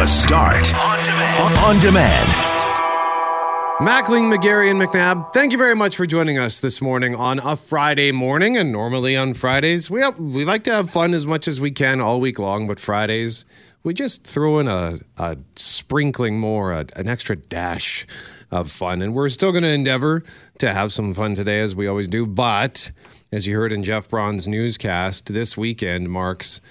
The Start on demand. Mackling, McGarry, and McNabb, thank you very much for joining us this morning on a Friday morning. And normally on Fridays, we like to have fun as much as we can all week long. But Fridays, we just throw in a sprinkling more, an extra dash of fun. And we're still going to endeavor to have some fun today, as we always do. But as you heard in Jeff Braun's newscast, this weekend marks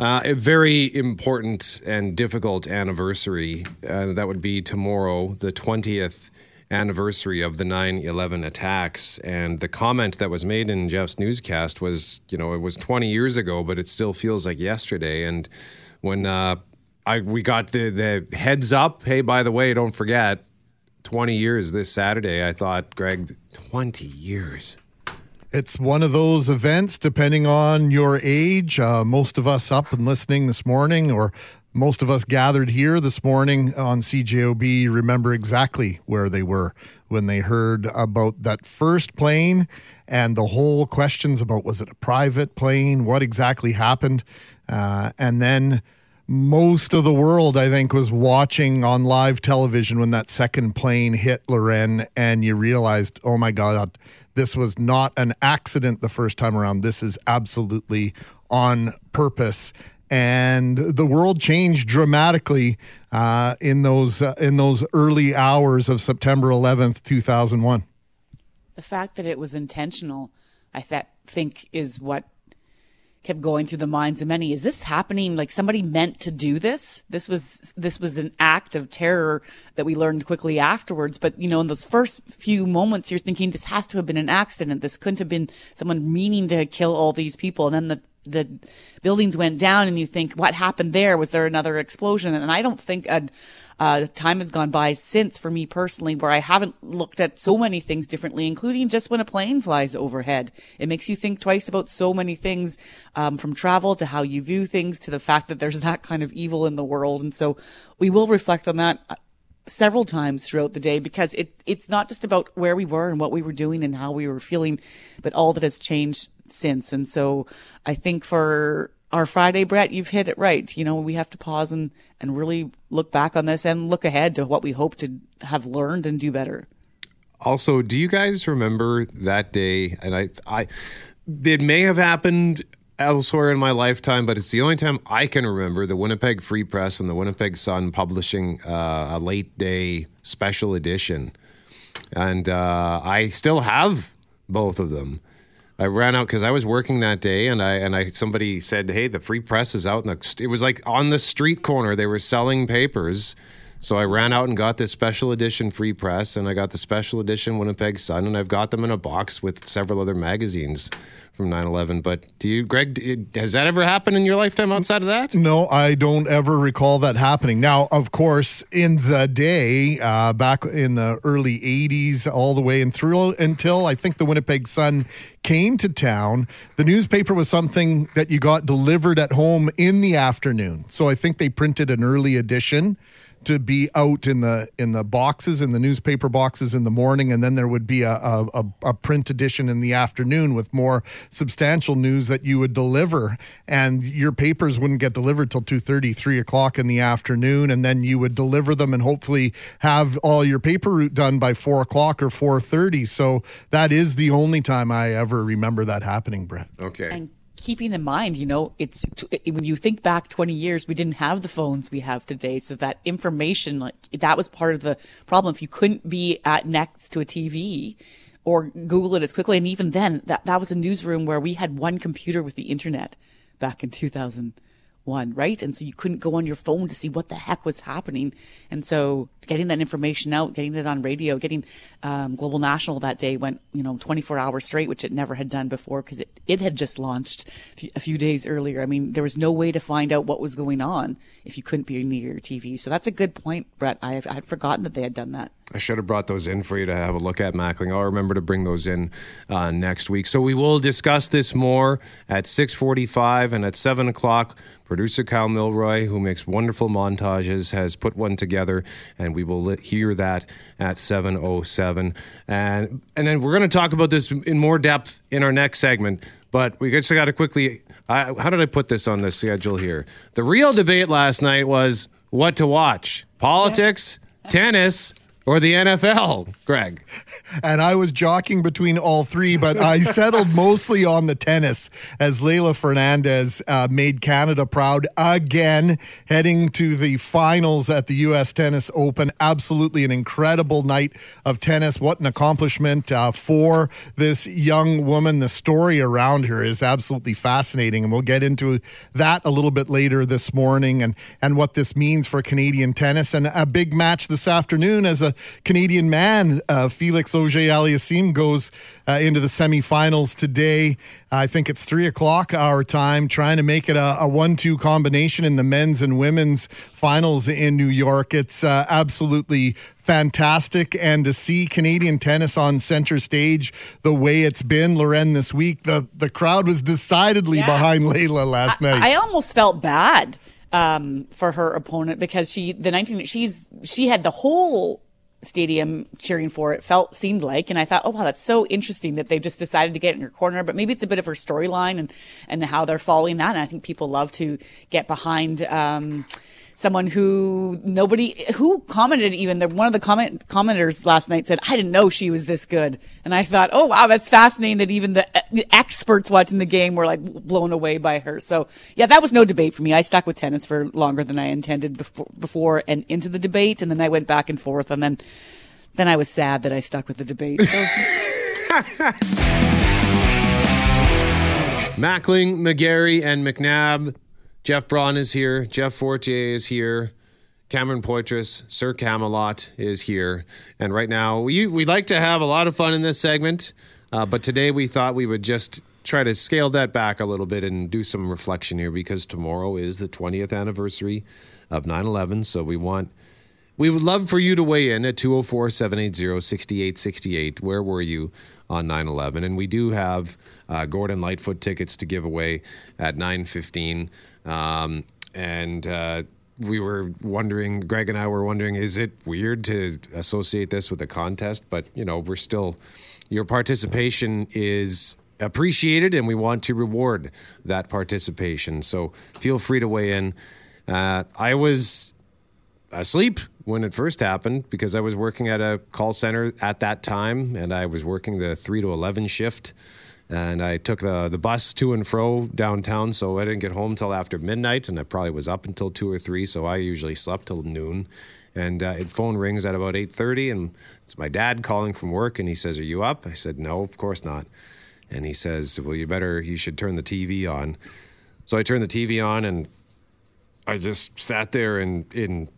a very important and difficult anniversary. That would be tomorrow, the 20th anniversary of the 9/11 attacks. And the comment that was made in Jeff's newscast was, you know, it was 20 years ago, but it still feels like yesterday. And when we got the heads up, hey, by the way, don't forget, 20 years this Saturday, I thought, Greg, 20 years. It's one of those events, depending on your age. Most of us up and listening this morning, or most of us gathered here this morning on CJOB, remember exactly where they were when they heard about that first plane and the whole questions about, was it a private plane? What exactly happened? And then most of the world, I think, was watching on live television when that second plane hit Lorraine, and you realized, oh my God, this was not an accident the first time around. This is absolutely on purpose. And the world changed dramatically in those early hours of September 11th, 2001. The fact that it was intentional, I think, is what kept going through the minds of many. Is this happening? Like, somebody meant to do this? This was an act of terror that we learned quickly afterwards. But, you know, in those first few moments, you're thinking this has to have been an accident. This couldn't have been someone meaning to kill all these people. And then the buildings went down and you think, what happened there? Was there another explosion? And I don't think time has gone by since, for me personally, where I haven't looked at so many things differently, including just when a plane flies overhead. It makes you think twice about so many things, from travel to how you view things to the fact that there's that kind of evil in the world. And so we will reflect on that several times throughout the day, because it's not just about where we were and what we were doing and how we were feeling, but all that has changed since. And so I think for our Friday, Brett, you've hit it right. You know, we have to pause and really look back on this and look ahead to what we hope to have learned and do better. Also, do you guys remember that day? And I it may have happened elsewhere in my lifetime, but it's the only time I can remember the Winnipeg Free Press and the Winnipeg Sun publishing a late day special edition. And I still have both of them. I ran out because I was working that day, and I somebody said, "Hey, the Free Press is out." And it was like on the street corner, they were selling papers. So I ran out and got this special edition Free Press, and I got the special edition Winnipeg Sun, and I've got them in a box with several other magazines from 9/11. But do you, Greg, has that ever happened in your lifetime outside of that? No, I don't ever recall that happening. Now, of course, in the day, back in the early 80s, all the way and through until I think the Winnipeg Sun came to town, the newspaper was something that you got delivered at home in the afternoon. So I think they printed an early edition to be out in the boxes, in the newspaper boxes in the morning, and then there would be a print edition in the afternoon with more substantial news that you would deliver, and your papers wouldn't get delivered till 2:30, 3 o'clock in the afternoon, and then you would deliver them and hopefully have all your paper route done by 4 o'clock or 4:30, so that is the only time I ever remember that happening, Brett. Okay. Keeping in mind, you know, when you think back 20 years, we didn't have the phones we have today. So that information, like, that was part of the problem. If you couldn't be at next to a TV or Google it as quickly. And even then, that was a newsroom where we had one computer with the internet back in 2001, right? And so you couldn't go on your phone to see what the heck was happening. And so getting that information out, getting it on radio, getting Global National that day went, you know, 24 hours straight, which it never had done before, because it had just launched a few days earlier. I mean, there was no way to find out what was going on if you couldn't be near your TV. So that's a good point, Brett. I had forgotten that they had done that. I should have brought those in for you to have a look at, Mackling. I'll remember to bring those in next week. So we will discuss this more at 6:45, and at 7 o'clock, producer Kyle Milroy, who makes wonderful montages, has put one together, and we will hear that at 7:07. And then we're going to talk about this in more depth in our next segment. But we just got to quickly, how did I put this on the schedule here? The real debate last night was, what to watch, politics, tennis, or the NFL, Greg. And I was jockeying between all three, but I settled mostly on the tennis as Leylah Fernandez made Canada proud again, heading to the finals at the U.S. Tennis Open. Absolutely an incredible night of tennis. What an accomplishment for this young woman. The story around her is absolutely fascinating, and we'll get into that a little bit later this morning and what this means for Canadian tennis. And a big match this afternoon as a Canadian man, Félix Auger-Aliassime, goes into the semifinals today. I think it's 3:00 our time, trying to make it a 1-2 combination in the men's and women's finals in New York. It's absolutely fantastic, and to see Canadian tennis on center stage the way it's been, Loren, this week, the crowd was decidedly behind Leylah last night. I almost felt bad for her opponent because she had the whole stadium cheering for it, seemed like, and I thought, oh wow, that's so interesting that they've just decided to get in her corner, but maybe it's a bit of her storyline and how they're following that, and I think people love to get behind someone who commented. Even one of the commenters last night said, I didn't know she was this good, and I thought, oh wow, that's fascinating that even the experts watching the game were like blown away by her. So yeah, that was no debate for me. I stuck with tennis for longer than I intended before and into the debate, and then I went back and forth, and then I was sad that I stuck with the debate. Mackling, McGarry, and McNabb. Jeff Braun is here. Jeff Fortier is here. Cameron Poitras, Sir Camelot is here. And right now, we like to have a lot of fun in this segment, but today we thought we would just try to scale that back a little bit and do some reflection here, because tomorrow is the 20th anniversary of 9/11. So we would love for you to weigh in at 204-780-6868. Where were you on 9/11? And we do have Gordon Lightfoot tickets to give away at 9:15. We were wondering, Greg and I were wondering, is it weird to associate this with a contest? But, we're still, your participation is appreciated, and we want to reward that participation. So feel free to weigh in. I was asleep when it first happened because I was working at a call center at that time, and I was working the 3 to 11 shift. And I took the bus to and fro downtown, so I didn't get home till after midnight, and I probably was up until 2 or 3, so I usually slept till noon. And phone rings at about 8:30, and it's my dad calling from work, and he says, "Are you up?" I said, "No, of course not." And he says, "Well, you should turn the TV on." So I turned the TV on, and I just sat there in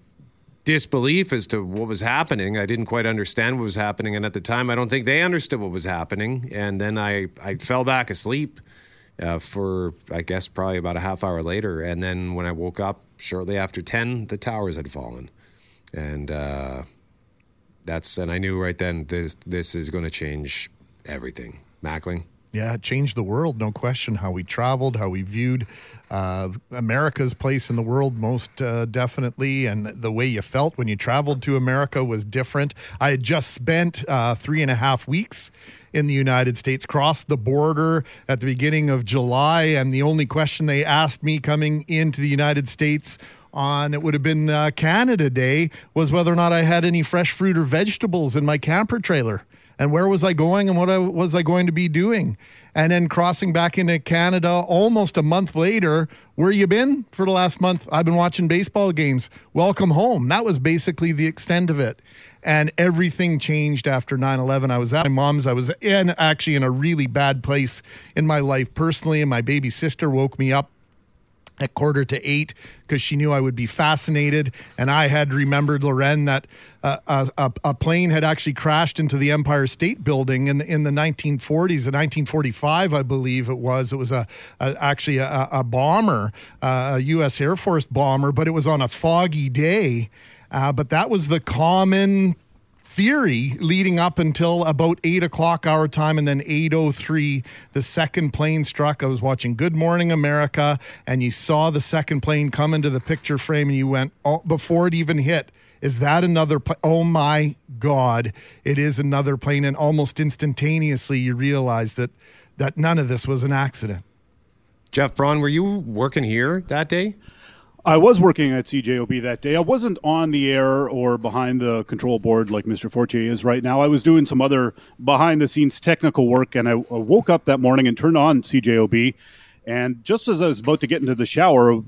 disbelief as to what was happening. I didn't quite understand what was happening, and at the time I don't think they understood what was happening. And then I fell back asleep for I guess probably about a half hour later, and then when I woke up shortly after 10, the towers had fallen, and I knew right then this is going to change everything. Mackling. Yeah, it changed the world, no question. How we traveled, how we viewed America's place in the world, most definitely. And the way you felt when you traveled to America was different. I had just spent 3.5 weeks in the United States, crossed the border at the beginning of July, and the only question they asked me coming into the United States on, it would have been Canada Day, was whether or not I had any fresh fruit or vegetables in my camper trailer. And where was I going and what was I going to be doing? And then crossing back into Canada almost a month later, where you been for the last month? I've been watching baseball games. Welcome home. That was basically the extent of it. And everything changed after 9/11. I was at my mom's. I was actually in a really bad place in my life personally. And my baby sister woke me up at 7:45 because she knew I would be fascinated. And I had remembered, Loren, that a plane had actually crashed into the Empire State Building in the 1940s, in 1945, I believe it was. It was actually a bomber, a U.S. Air Force bomber, but it was on a foggy day. But that was the common theory leading up until about 8:00 our time, and then 8:03 the second plane struck. I was watching Good Morning America, and you saw the second plane come into the picture frame, and you went, oh, before it even hit, is that another plane? Oh my God, it is another plane. And almost instantaneously you realize that none of this was an accident. Jeff Braun, were you working here that day? I was working at CJOB that day. I wasn't on the air or behind the control board like Mr. Fortier is right now. I was doing some other behind-the-scenes technical work, and I woke up that morning and turned on CJOB. And just as I was about to get into the shower,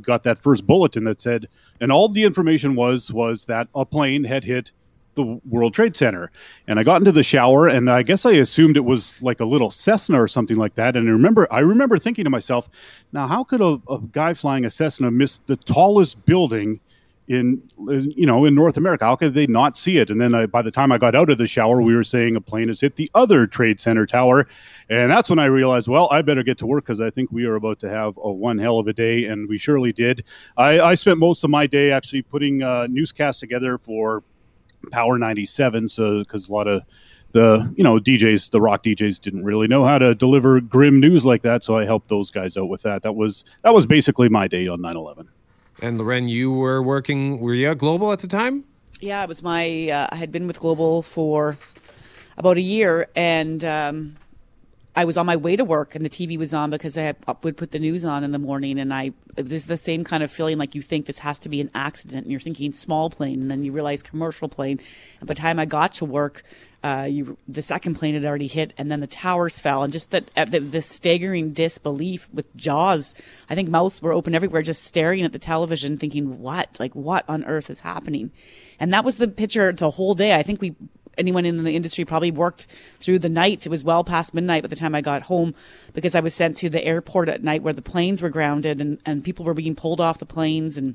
got that first bulletin that said, and all the information was that a plane had hit the World Trade Center. And I got into the shower, and I guess I assumed it was like a little Cessna or something like that. And I remember thinking to myself, now how could a guy flying a Cessna miss the tallest building in North America? How could they not see it? And then by the time I got out of the shower, we were saying a plane has hit the other Trade Center tower. And that's when I realized, well, I better get to work because I think we are about to have one hell of a day. And we surely did. I spent most of my day actually putting newscasts together for Power 97, so because a lot of the DJs, the rock DJs, didn't really know how to deliver grim news like that, so I helped those guys out with that. That was basically my day on 9/11. And Loren, you were working. Were you at Global at the time? Yeah, it was my. I had been with Global for about a year, and I was on my way to work, and the TV was on because I would put the news on in the morning, and there's the same kind of feeling, like you think this has to be an accident, and you're thinking small plane, and then you realize commercial plane. And by the time I got to work, the second plane had already hit, and then the towers fell, and just that the staggering disbelief with jaws. I think mouths were open everywhere, just staring at the television, thinking, what on earth is happening? And that was the picture the whole day. I think anyone in the industry probably worked through the night. It was well past midnight by the time I got home, because I was sent to the airport at night where the planes were grounded, and people were being pulled off the planes, and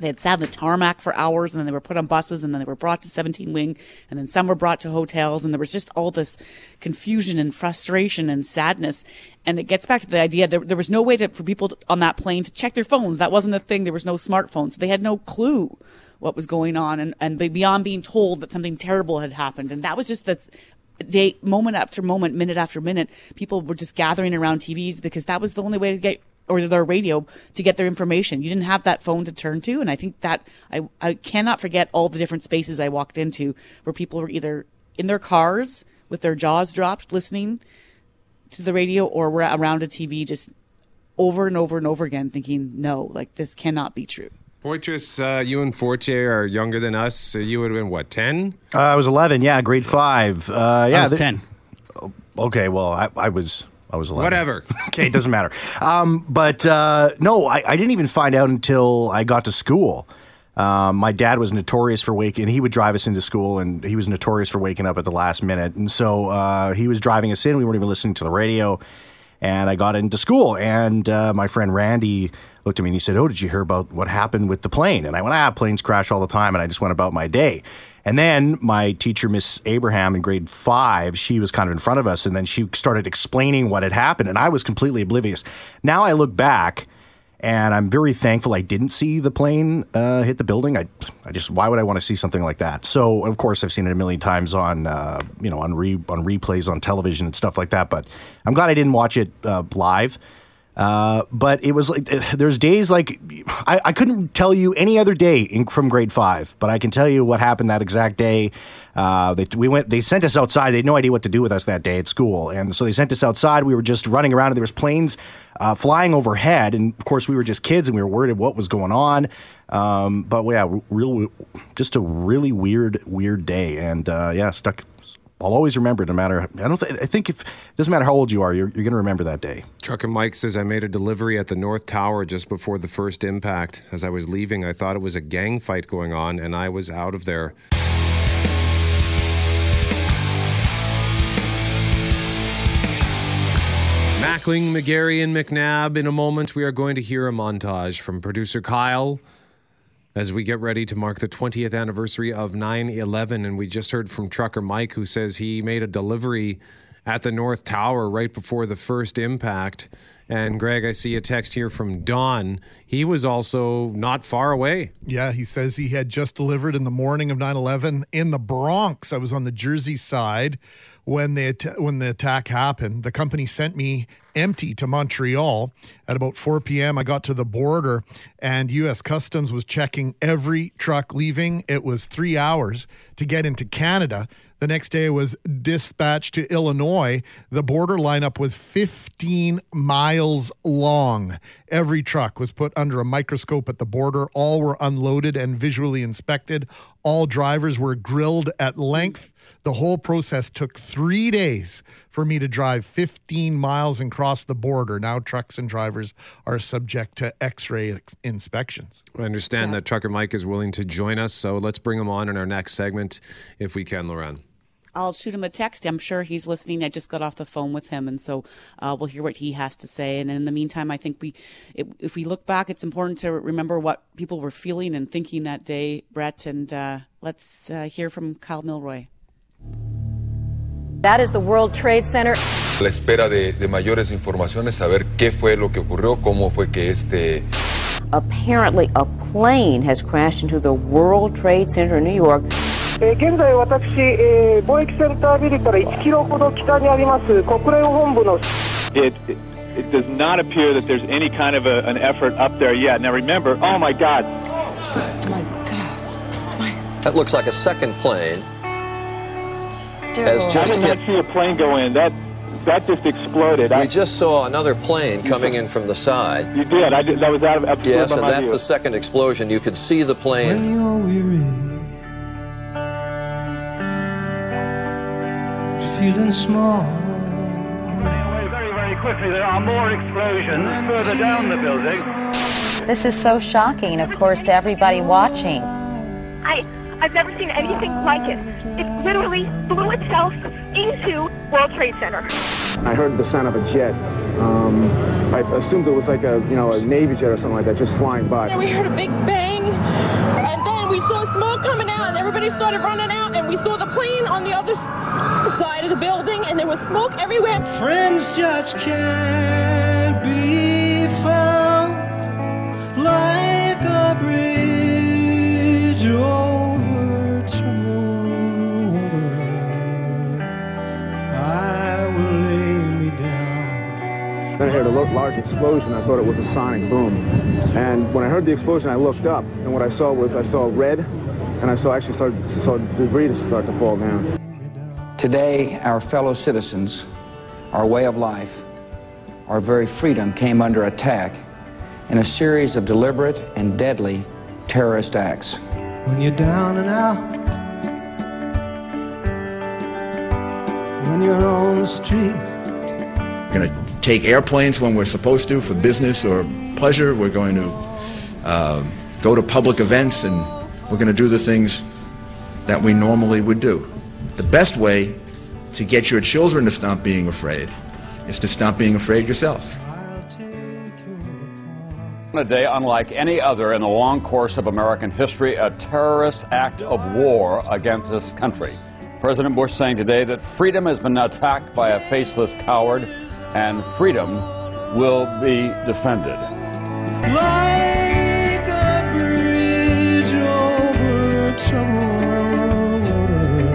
they had sat on the tarmac for hours, and then they were put on buses, and then they were brought to 17 Wing, and then some were brought to hotels, and there was just all this confusion and frustration and sadness. And it gets back to the idea that there was no way for people on that plane to check their phones. That wasn't a thing. There was no smartphones. So they had no clue what was going on, and beyond being told that something terrible had happened. And that was just that day, moment after moment, minute after minute, people were just gathering around TVs because that was the only way to get, or their radio to get their information. You didn't have that phone to turn to. And I think that I cannot forget all the different spaces I walked into where people were either in their cars with their jaws dropped listening to the radio, or were around a TV just over and over and over again thinking, no, like this cannot be true. Poitras, you and Fortier are younger than us. So you would have been, what, 10? I was 11, yeah, grade 5. I was 10. Okay, well, I was 11. Whatever. Okay, it doesn't matter. I didn't even find out until I got to school. My dad was notorious for waking, and he would drive us into school, and he was notorious for waking up at the last minute. And so he was driving us in. We weren't even listening to the radio. And I got into school, and my friend Randy looked at me and he said, oh, did you hear about what happened with the plane? And I went, planes crash all the time, and I just went about my day. And then my teacher, Miss Abraham, in grade 5, she was kind of in front of us, and then she started explaining what had happened, and I was completely oblivious. Now I look back, and I'm very thankful I didn't see the plane hit the building. I just, why would I want to see something like that? So, of course, I've seen it a million times on replays on television and stuff like that, but I'm glad I didn't watch it live. But it was like, there's days like I couldn't tell you any other day from grade 5, but I can tell you what happened that exact day. They sent us outside. They had no idea what to do with us that day at school. And so they sent us outside. We were just running around, and there was planes flying overhead. And of course we were just kids, and we were worried of what was going on. But yeah, just a really weird day. And, stuck. I'll always remember, no matter. I think if it doesn't matter how old you are, you're going to remember that day. Truck and Mike says, I made a delivery at the North Tower just before the first impact. As I was leaving, I thought it was a gang fight going on, and I was out of there. Mackling, McGarry, and McNabb. In a moment, we are going to hear a montage from producer Kyle as we get ready to mark the 20th anniversary of 9/11, and we just heard from Trucker Mike, who says he made a delivery at the North Tower right before the first impact. And Greg, I see a text here from Don. He was also not far away. Yeah, he says he had just delivered in the morning of 9/11 in the Bronx. I was on the Jersey side when the attack happened. The company sent me empty to Montreal at about 4 p.m. I got to the border, and U.S. Customs was checking every truck leaving. It was 3 hours to get into Canada. The next day I was dispatched to Illinois. The border lineup was 15 miles miles long. Every truck was put under a microscope at the border. All were unloaded and visually inspected. All drivers were grilled at length. The whole process took 3 days for me to drive 15 miles and cross the border. Now trucks and drivers are subject to X-ray inspections. I understand that Trucker Mike is willing to join us, so let's bring him on in our next segment if we can, Lauren. I'll shoot him a text. I'm sure he's listening. I just got off the phone with him, and so we'll hear what he has to say. And in the meantime, I think if we look back, it's important to remember what people were feeling and thinking that day, Brett. And let's hear from Kyle Milroy. That is the World Trade Center. La espera de mayores informaciones, saber qué fue lo que ocurrió, cómo fue que Apparently, a plane has crashed into the World Trade Center in New York. 現在私、貿易センタービルから1キロほど北にあります国連本部の It does not appear that there's any kind of an effort up there yet. Now remember, oh my God. That looks like a second plane. Just I did not see a plane go in. That just exploded. We just saw another plane coming in from the side. You did. That was out of absolute Yes, and that's the second explosion. You could see the plane. When you're weary, feeling small. Very, very quickly, there are more explosions further down the building. This is so shocking, of course, to everybody watching. I've never seen anything like it. It literally blew itself into World Trade Center. I heard the sound of a jet. I assumed it was like a Navy jet or something like that, just flying by. And we heard a big bang, and then we saw smoke coming out, and everybody started running out, and we saw the plane on the other side of the building, and there was smoke everywhere. Friends just can't be found like a bridge Then I heard a large explosion. I thought it was a sonic boom. And when I heard the explosion, I looked up, and what I saw was red, and I saw debris start to fall down. Today, our fellow citizens, our way of life, our very freedom came under attack in a series of deliberate and deadly terrorist acts. When you're down and out, when you're on the street, going to take airplanes when we're supposed to for business or pleasure. We're going to go to public events, and we're going to do the things that we normally would do. The best way to get your children to stop being afraid is to stop being afraid yourself. A day unlike any other in the long course of American history, a terrorist act of war against this country. President Bush saying today that freedom has been attacked by a faceless coward, and freedom will be defended. Like a bridge over troubled water.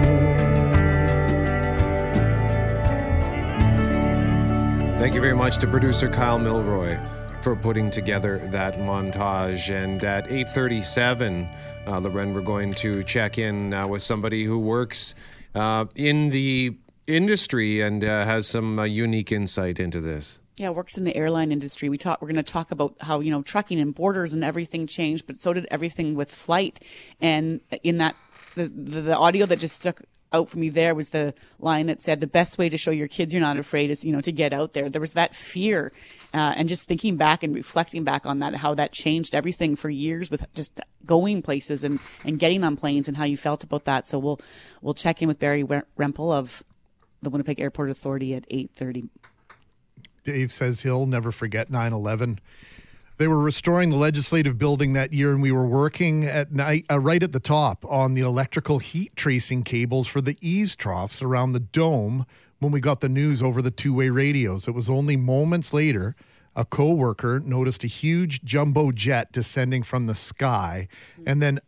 Thank you very much to producer Kyle Milroy for putting together that montage. And at 8:37, Loren, we're going to check in with somebody who works in the industry and has some unique insight into this. Yeah, works in the airline industry. We're going to talk about how, trucking and borders and everything changed, but so did everything with flight. And in that, the audio that just stuck out for me there was the line that said, the best way to show your kids you're not afraid is, to get out there. There was that fear. And just thinking back and reflecting back on that, how that changed everything for years with just going places and getting on planes and how you felt about that. So we'll check in with Barry Rempel of the Winnipeg Airport Authority at 8:30. Dave says he'll never forget 9/11. They were restoring the legislative building that year, and we were working at night right at the top on the electrical heat tracing cables for the eaves troughs around the dome when we got the news over the two-way radios. It was only moments later a co-worker noticed a huge jumbo jet descending from the sky, and then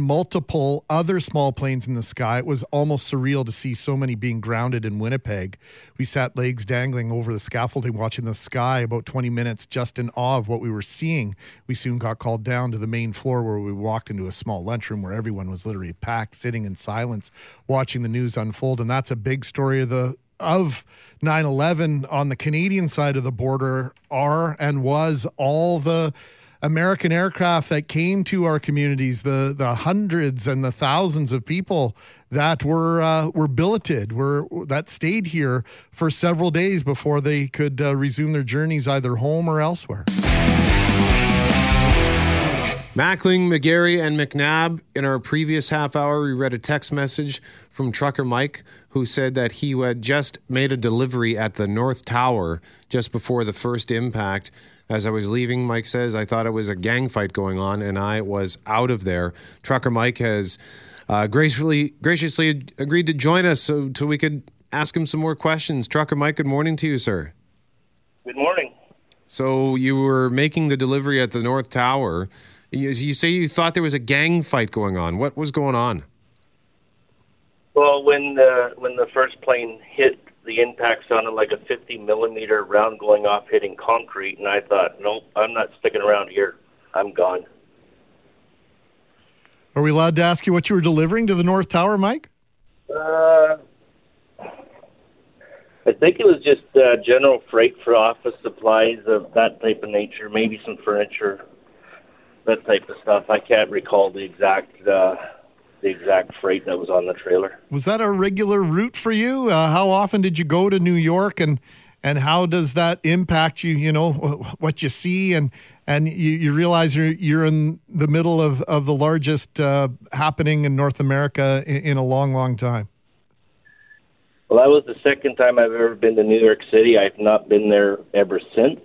multiple other small planes in the sky. It was almost surreal to see so many being grounded in Winnipeg. We sat legs dangling over the scaffolding, watching the sky about 20 minutes, just in awe of what we were seeing. We soon got called down to the main floor, where we walked into a small lunchroom where everyone was literally packed, sitting in silence, watching the news unfold. And that's a big story of the of 9/11 on the Canadian side of the border are and was all the American aircraft that came to our communities, the hundreds and the thousands of people that were billeted, that stayed here for several days before they could resume their journeys either home or elsewhere. Mackling, McGarry, and McNabb. In our previous half hour, we read a text message from Trucker Mike, who said that he had just made a delivery at the North Tower just before the first impact. As I was leaving, Mike says, I thought it was a gang fight going on, and I was out of there. Trucker Mike has graciously agreed to join us so we could ask him some more questions. Trucker Mike, good morning to you, sir. Good morning. So you were making the delivery at the North Tower. You say you thought there was a gang fight going on. What was going on? Well, when the first plane hit, the impact sounded like a 50-millimeter round going off hitting concrete, and I thought, nope, I'm not sticking around here. I'm gone. Are we allowed to ask you what you were delivering to the North Tower, Mike? I think it was just general freight for office supplies of that type of nature, maybe some furniture, that type of stuff. I can't recall the exact freight that was on the trailer. Was that a regular route for you? How often did you go to New York, and how does that impact you, you know, what you see, and you realize you're in the middle of the largest happening in North America in a long, long time? Well, that was the second time I've ever been to New York City. I've not been there ever since.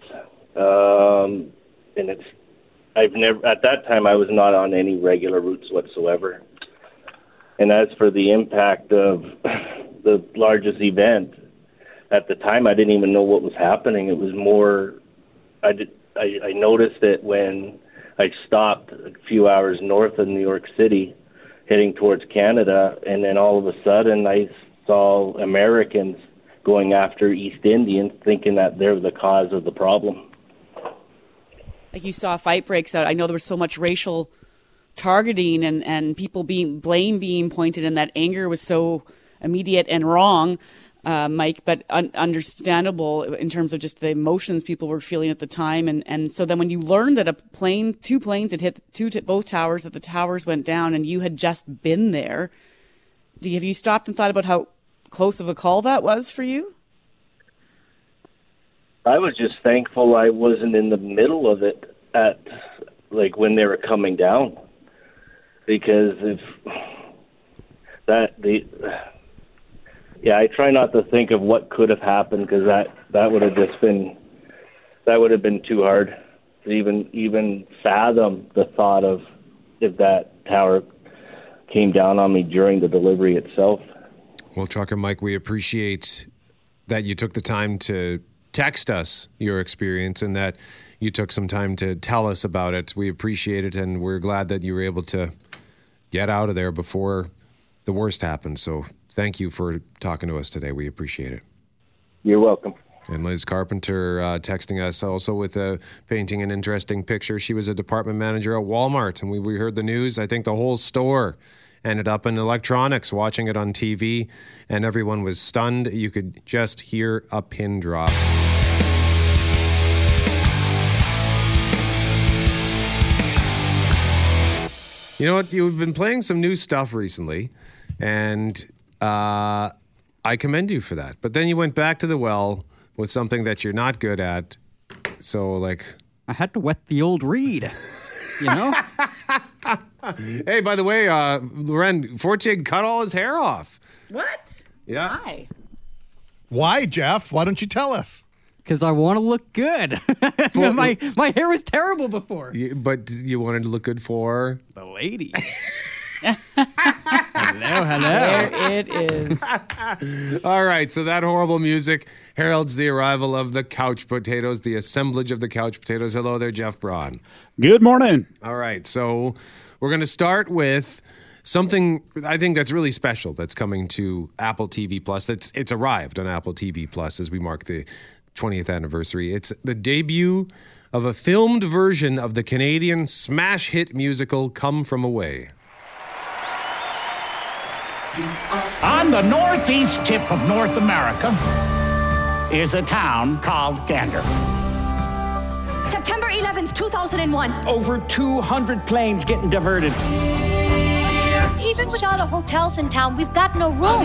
And it's, I've never, at that time, I was not on any regular routes whatsoever. And as for the impact of the largest event, at the time I didn't even know what was happening. It was more, I noticed it when I stopped a few hours north of New York City, heading towards Canada, and then all of a sudden I saw Americans going after East Indians, thinking that they're the cause of the problem. Like you saw fight breaks out. I know there was so much racial targeting and people being pointed, and that anger was so immediate and wrong, Mike, but understandable in terms of just the emotions people were feeling at the time. And so then when you learned that two planes had hit both towers, that the towers went down, and you had just been there, have you stopped and thought about how close of a call that was for you? I was just thankful I wasn't in the middle of it at, like, when they were coming down. Because if that, I try not to think of what could have happened, because that would have just been, that would have been too hard to even fathom the thought of if that tower came down on me during the delivery itself. Well, Trucker Mike, we appreciate that you took the time to text us your experience and that you took some time to tell us about it. We appreciate it, and we're glad that you were able to get out of there before the worst happened. So thank you for talking to us today. We appreciate it. You're welcome. And Liz Carpenter texting us also with painting an interesting picture. She was a department manager at Walmart, and we heard the news. I think the whole store ended up in electronics watching it on TV, and everyone was stunned. You could just hear a pin drop. You know what? You've been playing some new stuff recently, and I commend you for that. But then you went back to the well with something that you're not good at. So, like, I had to wet the old reed, you know? Hey, by the way, Loren, Fortig cut all his hair off. What? Yeah. Why? Why, Jeff? Why don't you tell us? Because I want to look good. My hair was terrible before. But you wanted to look good for? The ladies. Hello. There it is. All right, so that horrible music heralds the arrival of the couch potatoes, the assemblage of the couch potatoes. Hello there, Jeff Braun. Good morning. All right, so we're going to start with something I think that's really special that's coming to Apple TV+. It's arrived on Apple TV+, as we mark the 20th anniversary. It's the debut of a filmed version of the Canadian smash hit musical Come From Away. On the northeast tip of North America is a town called Gander. September 11th, 2001. Over 200 planes getting diverted. Even with all the hotels in town, we've got no room.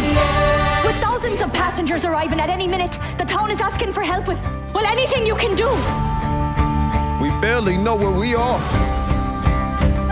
With thousands of passengers arriving at any minute, the town is asking for help with, well, anything you can do. We barely know where we are.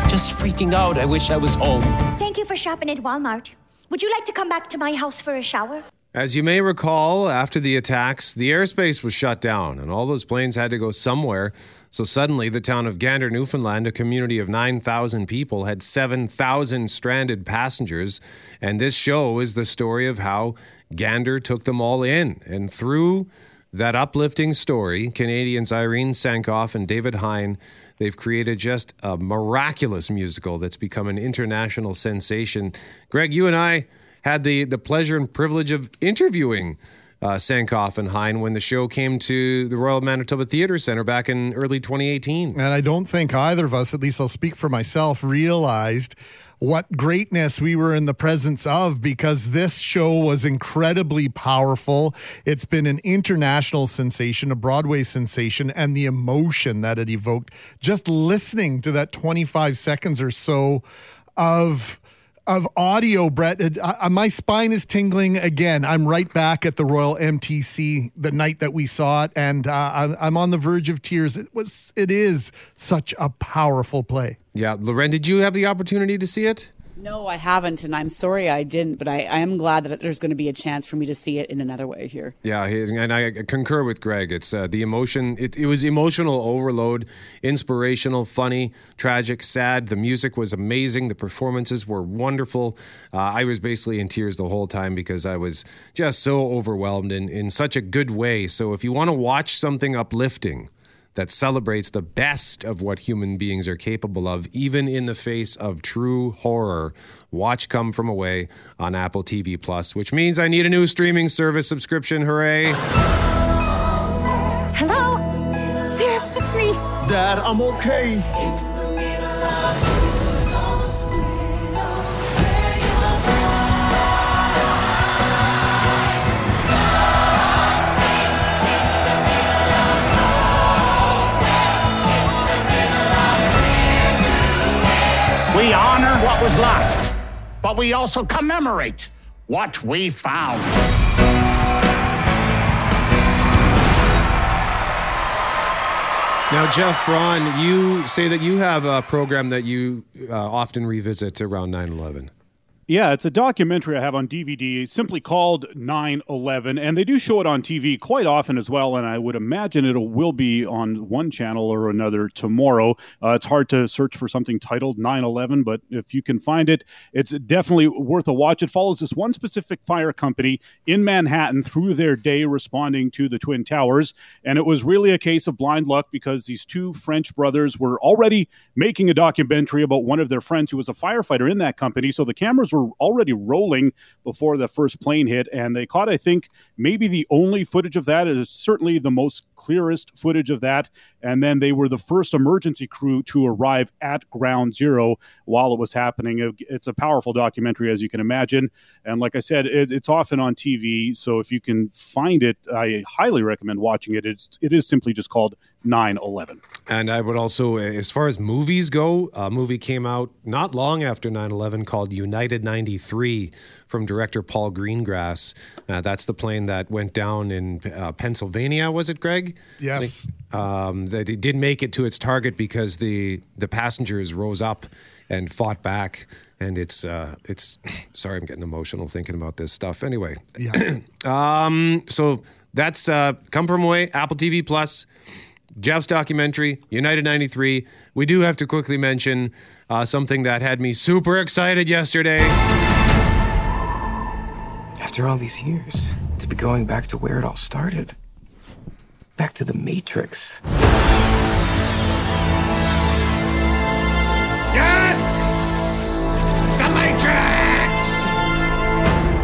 Just freaking out. I wish I was home. Thank you for shopping at Walmart. Would you like to come back to my house for a shower? As you may recall, after the attacks, the airspace was shut down, and all those planes had to go somewhere. So suddenly, the town of Gander, Newfoundland, a community of 9,000 people, had 7,000 stranded passengers. And this show is the story of how Gander took them all in. And through that uplifting story, Canadians Irene Sankoff and David Hein, they've created just a miraculous musical that's become an international sensation. Greg, you and I had the pleasure and privilege of interviewing Sankoff and Hein when the show came to the Royal Manitoba Theatre Centre back in early 2018. And I don't think either of us, at least I'll speak for myself, realized what greatness we were in the presence of, because this show was incredibly powerful. It's been an international sensation, a Broadway sensation, and the emotion that it evoked. Just listening to that 25 seconds or so of audio, Brett, my spine is tingling again. I'm right back at the Royal MTC the night that we saw it, and I'm on the verge of tears. It is such a powerful play. Yeah. Loren, did you have the opportunity to see it? No, I haven't, and I'm sorry I didn't, but I am glad that there's going to be a chance for me to see it in another way here. Yeah, and I concur with Greg. It's the emotion. It was emotional overload, inspirational, funny, tragic, sad. The music was amazing. The performances were wonderful. I was basically in tears the whole time because I was just so overwhelmed in such a good way. So if you want to watch something uplifting that celebrates the best of what human beings are capable of, even in the face of true horror, watch Come From Away on Apple TV+, which means I need a new streaming service subscription. Hooray. Hello? Yes, it's me. Dad, I'm okay. We honor what was lost, but we also commemorate what we found. Now, Jeff Braun, you say that you have a program that you often revisit around 9/11. Yeah, it's a documentary I have on DVD simply called 9/11, and they do show it on TV quite often as well, and I would imagine it will be on one channel or another tomorrow. It's hard to search for something titled 9/11, but if you can find it, it's definitely worth a watch. It follows this one specific fire company in Manhattan through their day responding to the Twin Towers, and it was really a case of blind luck because these two French brothers were already making a documentary about one of their friends who was a firefighter in that company, so the cameras were already rolling before the first plane hit, and they caught, I think, maybe the only footage of that. It is certainly the most clearest footage of that, and then they were the first emergency crew to arrive at ground zero while it was happening. It's a powerful documentary, as you can imagine, and like I said, it's often on TV, so if you can find it, I highly recommend watching it. It is simply just called 9/11. And I would also, as far as movies go, a movie came out not long after 9/11 called United 93 from director Paul Greengrass. That's the plane that went down in Pennsylvania, was it, Greg? Yes. That it did make it to its target because the passengers rose up and fought back. And it's sorry, I'm getting emotional thinking about this stuff. Anyway, yeah. So that's Come From Away, Apple TV+. Jeff's documentary, United 93. We do have to quickly mention something that had me super excited yesterday. After all these years, to be going back to where it all started. Back to the Matrix. Yes! The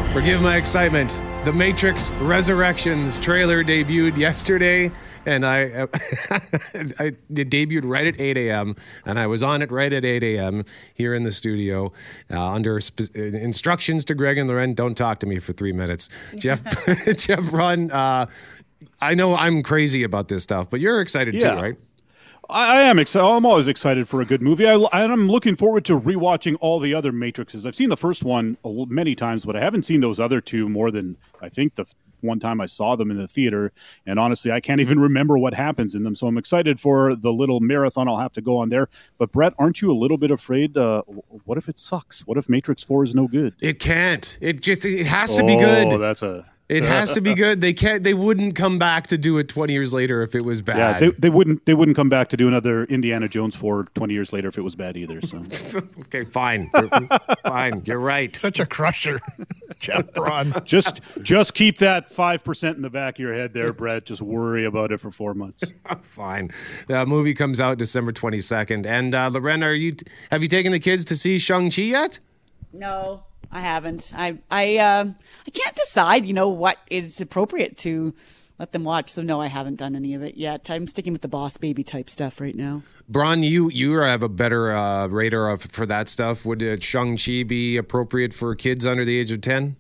Matrix! Forgive my excitement. The Matrix Resurrections trailer debuted yesterday. and I it debuted right at 8 a.m. and I was on it right at 8 a.m. here in the studio under instructions to Greg and Loren. Don't talk to me for 3 minutes, Jeff. Jeff Braun. I know I'm crazy about this stuff, but you're excited too, right? I am excited. I'm always excited for a good movie. I'm looking forward to rewatching all the other Matrixes. I've seen the first one many times, but I haven't seen those other two more than I think the one time I saw them in the theater. And honestly, I can't even remember what happens in them. So I'm excited for the little marathon I'll have to go on there. But Brett, aren't you a little bit afraid? What if it sucks? What if Matrix 4 is no good? It can't. It has to be good. It has to be good. They can't. They wouldn't come back to do it 20 years later if it was bad. Yeah, they wouldn't. They wouldn't come back to do another Indiana Jones 4 20 years later if it was bad either. So, okay, fine, fine. You're right. Such a crusher, Jeff Braun. Just keep that 5% in the back of your head, there, Brett. Just worry about it for 4 months. Fine. The movie comes out December 22nd. And Loren, have you taken the kids to see Shang-Chi yet? No. I haven't. I can't decide, what is appropriate to let them watch. So no, I haven't done any of it yet. I'm sticking with the Boss Baby type stuff right now. Braun, you have a better radar for that stuff. Would Shang-Chi be appropriate for kids under the age of 10?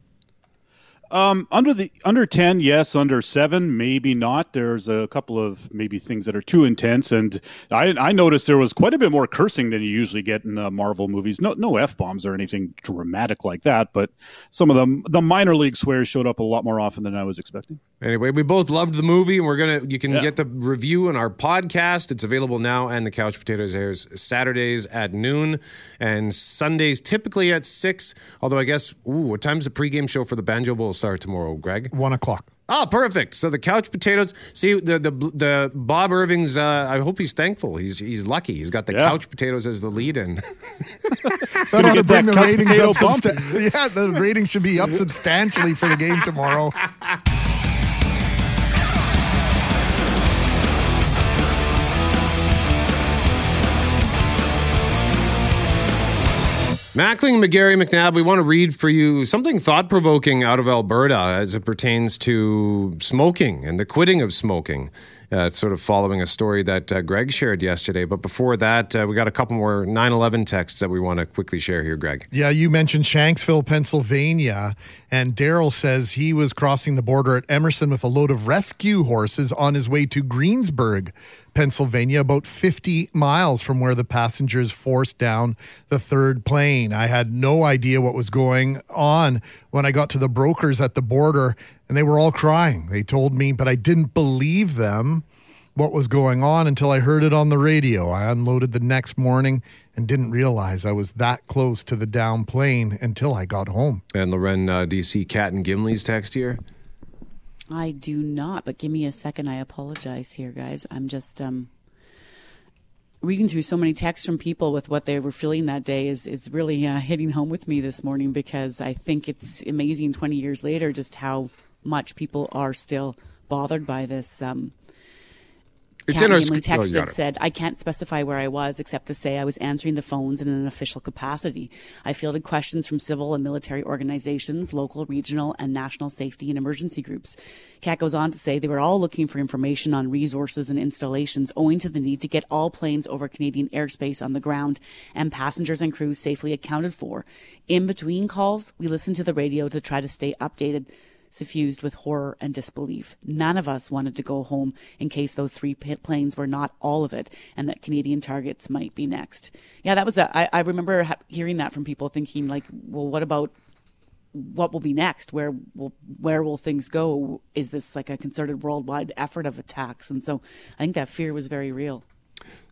Under 10, yes. Under 7, maybe not. There's a couple of maybe things that are too intense, and I noticed there was quite a bit more cursing than you usually get in Marvel movies. No F-bombs or anything dramatic like that, but some of the minor league swears showed up a lot more often than I was expecting. Anyway, we both loved the movie, and you can get the review in our podcast. It's available now, and the Couch Potatoes airs Saturdays at noon and Sundays typically at 6. Although I guess, what time's the pregame show for the Banjo Bowl? Start tomorrow, Greg? 1:00. Oh, perfect. So the Couch Potatoes. See, the Bob Irving's, I hope he's thankful. He's lucky. He's got the Couch Potatoes as the lead-in. So that'll bring the ratings up. Yeah, the ratings should be up substantially for the game tomorrow. Mackling, McGarry, McNabb, we want to read for you something thought-provoking out of Alberta as it pertains to smoking and the quitting of smoking. It's sort of following a story that Greg shared yesterday. But before that, we got a couple more 9/11 texts that we want to quickly share here, Greg. Yeah, you mentioned Shanksville, Pennsylvania. And Daryl says he was crossing the border at Emerson with a load of rescue horses on his way to Greensburg, Pennsylvania, about 50 miles from where the passengers forced down the third plane. I had no idea what was going on when I got to the brokers at the border. And they were all crying. They told me, but I didn't believe them what was going on until I heard it on the radio. I unloaded the next morning and didn't realize I was that close to the down plane until I got home. And Loren, do you see Kat and Gimley's text here? I do not, but give me a second. I apologize here, guys. I'm just reading through so many texts from people with what they were feeling that day is really hitting home with me this morning, because I think it's amazing 20 years later just how much people are still bothered by this. It's Kat in our texted said, I can't specify where I was except to say I was answering the phones in an official capacity. I fielded questions from civil and military organizations, local, regional, and national safety and emergency groups. Kat goes on to say they were all looking for information on resources and installations owing to the need to get all planes over Canadian airspace on the ground and passengers and crews safely accounted for. In between calls, we listened to the radio to try to stay updated, suffused with horror and disbelief. None of us wanted to go home in case those three planes were not all of it and that Canadian targets might be next. Yeah, that was I remember hearing that from people thinking like, well, what about what will be next? Where will things go? Is this like a concerted worldwide effort of attacks? And so I think that fear was very real.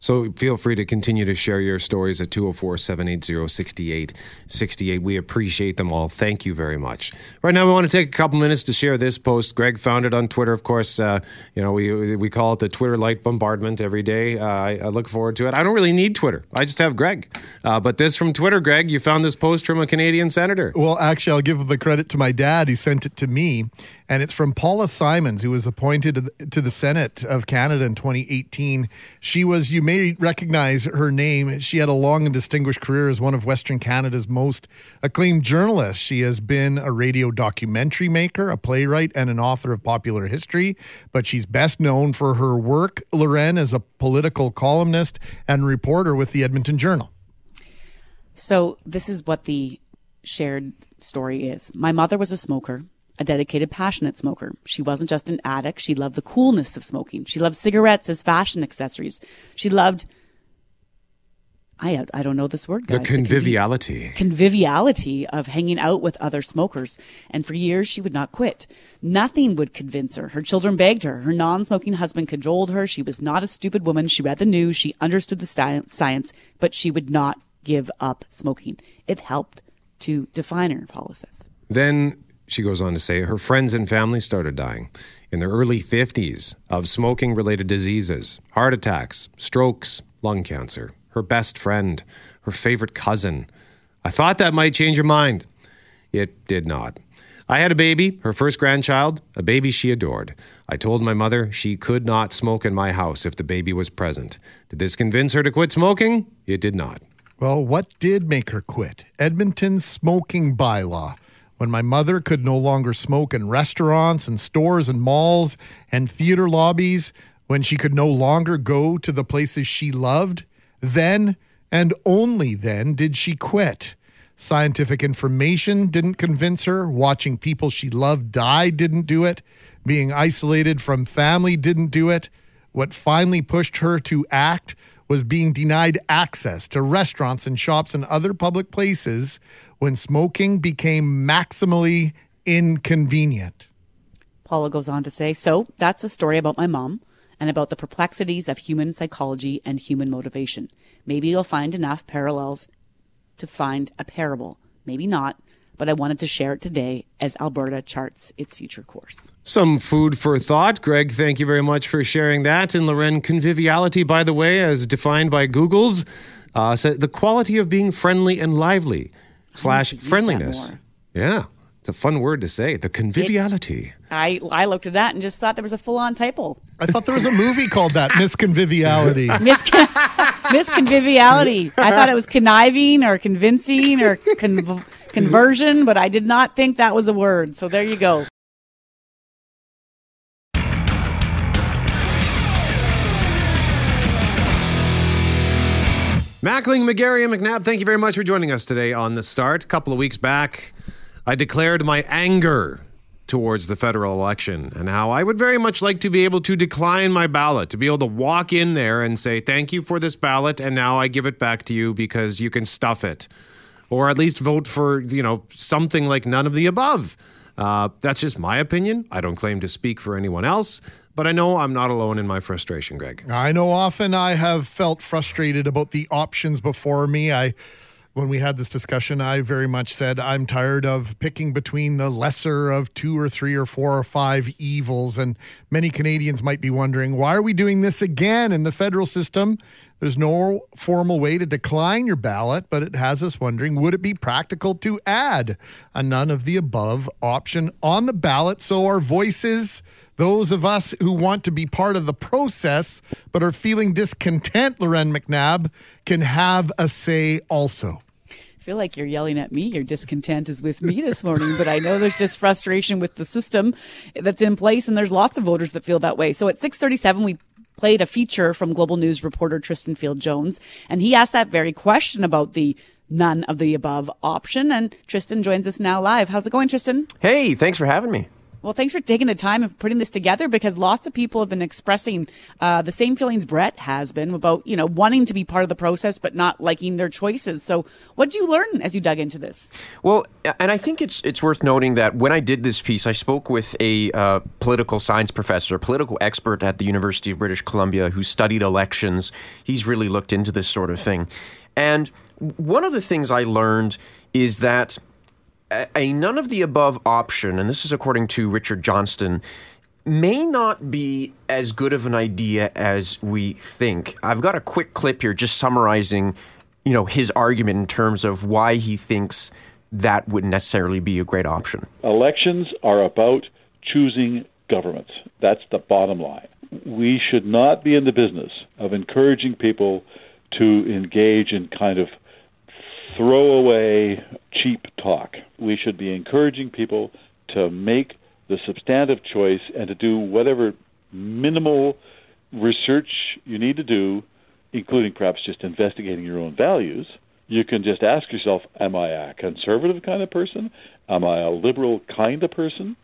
So feel free to continue to share your stories at 204-780-6868. We appreciate them all. Thank you very much. Right now, we want to take a couple minutes to share this post. Greg found it on Twitter, of course. We call it the Twitter light bombardment every day. I look forward to it. I don't really need Twitter. I just have Greg. But this from Twitter, Greg. You found this post from a Canadian senator. Well, actually, I'll give the credit to my dad. He sent it to me. And it's from Paula Simons, who was appointed to the Senate of Canada in 2018. She was may recognize her name. She had a long and distinguished career as one of Western Canada's most acclaimed journalists. She has been a radio documentary maker, a playwright, and an author of popular history. But she's best known for her work, Lorraine, as a political columnist and reporter with the Edmonton Journal. So this is what the shared story is. My mother was a smoker. A dedicated, passionate smoker. She wasn't just an addict. She loved the coolness of smoking. She loved cigarettes as fashion accessories. She loved, I don't know this word, guys. The conviviality. Conviviality of hanging out with other smokers. And for years, she would not quit. Nothing would convince her. Her children begged her. Her non-smoking husband cajoled her. She was not a stupid woman. She read the news. She understood the science, but she would not give up smoking. It helped to define her, Paula says. Then she goes on to say her friends and family started dying in their early 50s of smoking-related diseases, heart attacks, strokes, lung cancer. Her best friend, her favorite cousin. I thought that might change her mind. It did not. I had a baby, her first grandchild, a baby she adored. I told my mother she could not smoke in my house if the baby was present. Did this convince her to quit smoking? It did not. Well, what did make her quit? Edmonton's smoking bylaw. When my mother could no longer smoke in restaurants and stores and malls and theater lobbies, when she could no longer go to the places she loved, then and only then did she quit. Scientific information didn't convince her. Watching people she loved die didn't do it. Being isolated from family didn't do it. What finally pushed her to act was being denied access to restaurants and shops and other public places when smoking became maximally inconvenient. Paula goes on to say, so that's a story about my mom and about the perplexities of human psychology and human motivation. Maybe you'll find enough parallels to find a parable. Maybe not, but I wanted to share it today as Alberta charts its future course. Some food for thought. Greg, thank you very much for sharing that. And Lorraine, conviviality, by the way, as defined by Google's, the quality of being friendly and lively / friendliness. Yeah, it's a fun word to say. The conviviality. I looked at that and just thought there was a full-on typo. I thought there was a movie called that, Miss Conviviality. Miss Conviviality. I thought it was conniving or convincing or conversion, but I did not think that was a word. So there you go. Mackling, McGarry, and McNabb, thank you very much for joining us today on The Start. A couple of weeks back, I declared my anger towards the federal election and how I would very much like to be able to decline my ballot, to be able to walk in there and say, thank you for this ballot, and now I give it back to you because you can stuff it. Or at least vote for, something like none of the above. That's just my opinion. I don't claim to speak for anyone else. But I know I'm not alone in my frustration, Greg. I know often I have felt frustrated about the options before me. When we had this discussion, I very much said I'm tired of picking between the lesser of two or three or four or five evils. And many Canadians might be wondering, why are we doing this again in the federal system? There's no formal way to decline your ballot, but it has us wondering, would it be practical to add a none of the above option on the ballot so our voices, those of us who want to be part of the process but are feeling discontent, Lorraine McNabb, can have a say also? I feel like you're yelling at me. Your discontent is with me this morning, but I know there's just frustration with the system that's in place, and there's lots of voters that feel that way. So at 6:37, we played a feature from Global News reporter Tristan Field-Jones, and he asked that very question about the none of the above option, and Tristan joins us now live. How's it going, Tristan? Hey, thanks for having me. Well, thanks for taking the time of putting this together, because lots of people have been expressing the same feelings Brett has been about, wanting to be part of the process but not liking their choices. So what did you learn as you dug into this? Well, and I think it's worth noting that when I did this piece, I spoke with a political science professor, a political expert at the University of British Columbia who studied elections. He's really looked into this sort of thing. And one of the things I learned is that a none of the above option, and this is according to Richard Johnston, may not be as good of an idea as we think. I've got a quick clip here just summarizing, his argument in terms of why he thinks that wouldn't necessarily be a great option. Elections are about choosing governments. That's the bottom line. we should not be in the business of encouraging people to engage in kind of throwaway, cheap talk. We should be encouraging people to make the substantive choice and to do whatever minimal research you need to do, including perhaps just investigating your own values. You can just ask yourself, am I a conservative kind of person? Am I a liberal kind of person?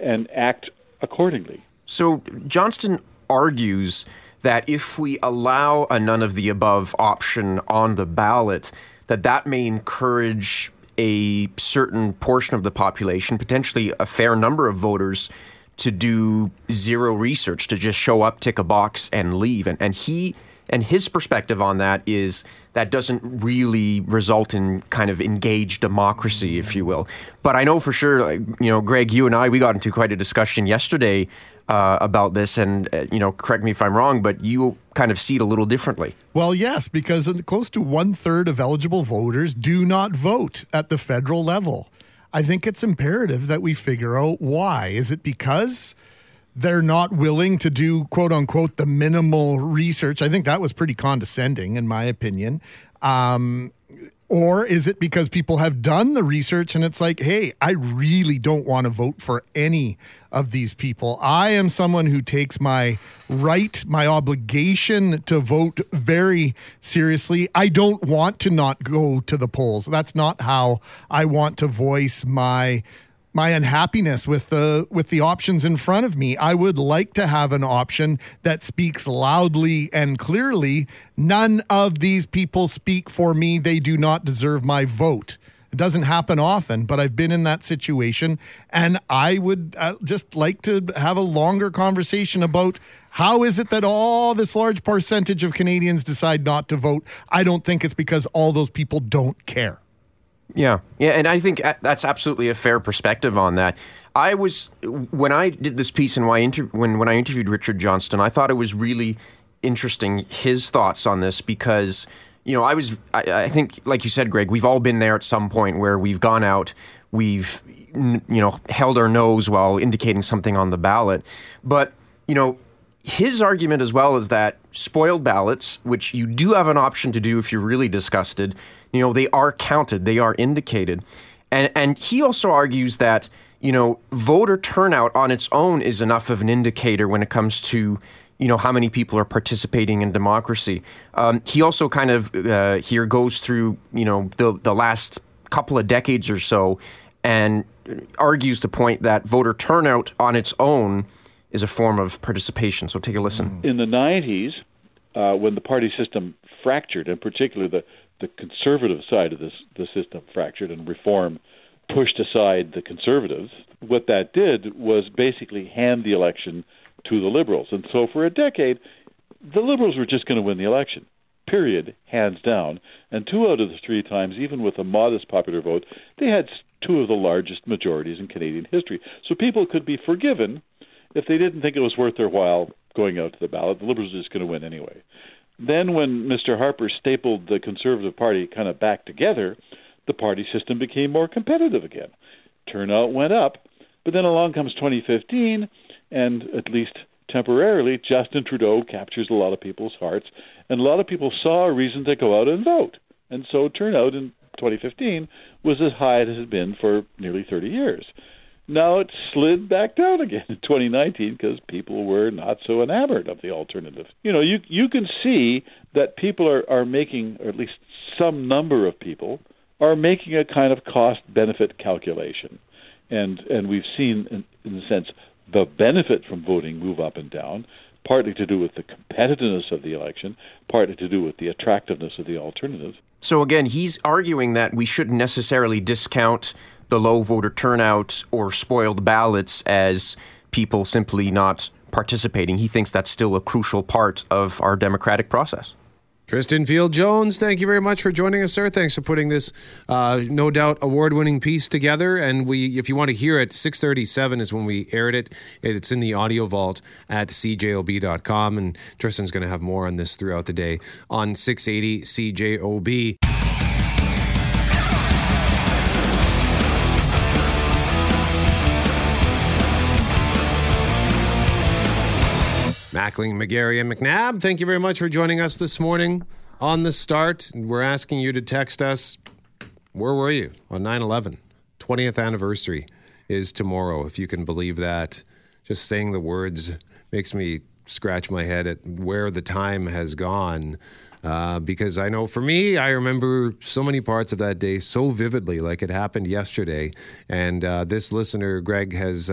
And act accordingly. So Johnston argues that if we allow a none of the above option on the ballot, that may encourage a certain portion of the population, potentially a fair number of voters, to do zero research, to just show up, tick a box, and leave. And his perspective on that is that doesn't really result in kind of engaged democracy, if you will. But I know for sure, Greg, you and I, we got into quite a discussion yesterday about this. And, correct me if I'm wrong, but you kind of see it a little differently. Well, yes, because close to 1/3 of eligible voters do not vote at the federal level. I think it's imperative that we figure out why. Is it because they're not willing to do, quote unquote, the minimal research? I think that was pretty condescending, in my opinion. Or is it because people have done the research and it's like, hey, I really don't want to vote for any of these people. I am someone who takes my obligation to vote very seriously. I don't want to not go to the polls. That's not how I want to voice my unhappiness with the options in front of me. I would like to have an option that speaks loudly and clearly. None of these people speak for me. They do not deserve my vote. It doesn't happen often, but I've been in that situation, and I would just like to have a longer conversation about how is it that all this large percentage of Canadians decide not to vote. I don't think it's because all those people don't care. Yeah, and I think that's absolutely a fair perspective on that. When I did this piece and when I interviewed Richard Johnston, I thought it was really interesting, his thoughts on this, because, I think, like you said, Greg, we've all been there at some point where we've gone out, we've, held our nose while indicating something on the ballot. But, his argument as well is that spoiled ballots, which you do have an option to do if you're really disgusted, they are counted, they are indicated. And he also argues that, voter turnout on its own is enough of an indicator when it comes to, how many people are participating in democracy. He also kind of here goes through, the last couple of decades or so and argues the point that voter turnout on its own is a form of participation. So take a listen. In the 90s, when the party system fractured, and particularly the conservative side of the system fractured and reform pushed aside the conservatives, what that did was basically hand the election to the liberals. And so for a decade, the liberals were just going to win the election, period, hands down. And 2 out of the 3 times, even with a modest popular vote, they had 2 of the largest majorities in Canadian history. So people could be forgiven if they didn't think it was worth their while going out to the ballot. The Liberals are just going to win anyway. Then when Mr. Harper stapled the Conservative Party kind of back together, the party system became more competitive again. Turnout went up, but then along comes 2015, and at least temporarily, Justin Trudeau captures a lot of people's hearts, and a lot of people saw a reason to go out and vote. And so turnout in 2015 was as high as it had been for nearly 30 years. Now it slid back down again in 2019 because people were not so enamored of the alternative. You can see that people are making, or at least some number of people, are making a kind of cost-benefit calculation. And we've seen, in a sense, the benefit from voting move up and down, partly to do with the competitiveness of the election, partly to do with the attractiveness of the alternative. So again, he's arguing that we shouldn't necessarily discount the low voter turnout or spoiled ballots as people simply not participating. He thinks that's still a crucial part of our democratic process. Tristan Field-Jones, thank you very much for joining us, sir. Thanks for putting this, no doubt, award-winning piece together. And if you want to hear it, 6:37 is when we aired it. It's in the audio vault at cjob.com. And Tristan's going to have more on this throughout the day on 680 CJOB. Mackling, McGarry, and McNabb, thank you very much for joining us this morning on The Start. We're asking you to text us, where were you on 9/11? 20th anniversary is tomorrow, if you can believe that. Just saying the words makes me scratch my head at where the time has gone. Because I know for me, I remember so many parts of that day so vividly, like it happened yesterday. And this listener, Greg, has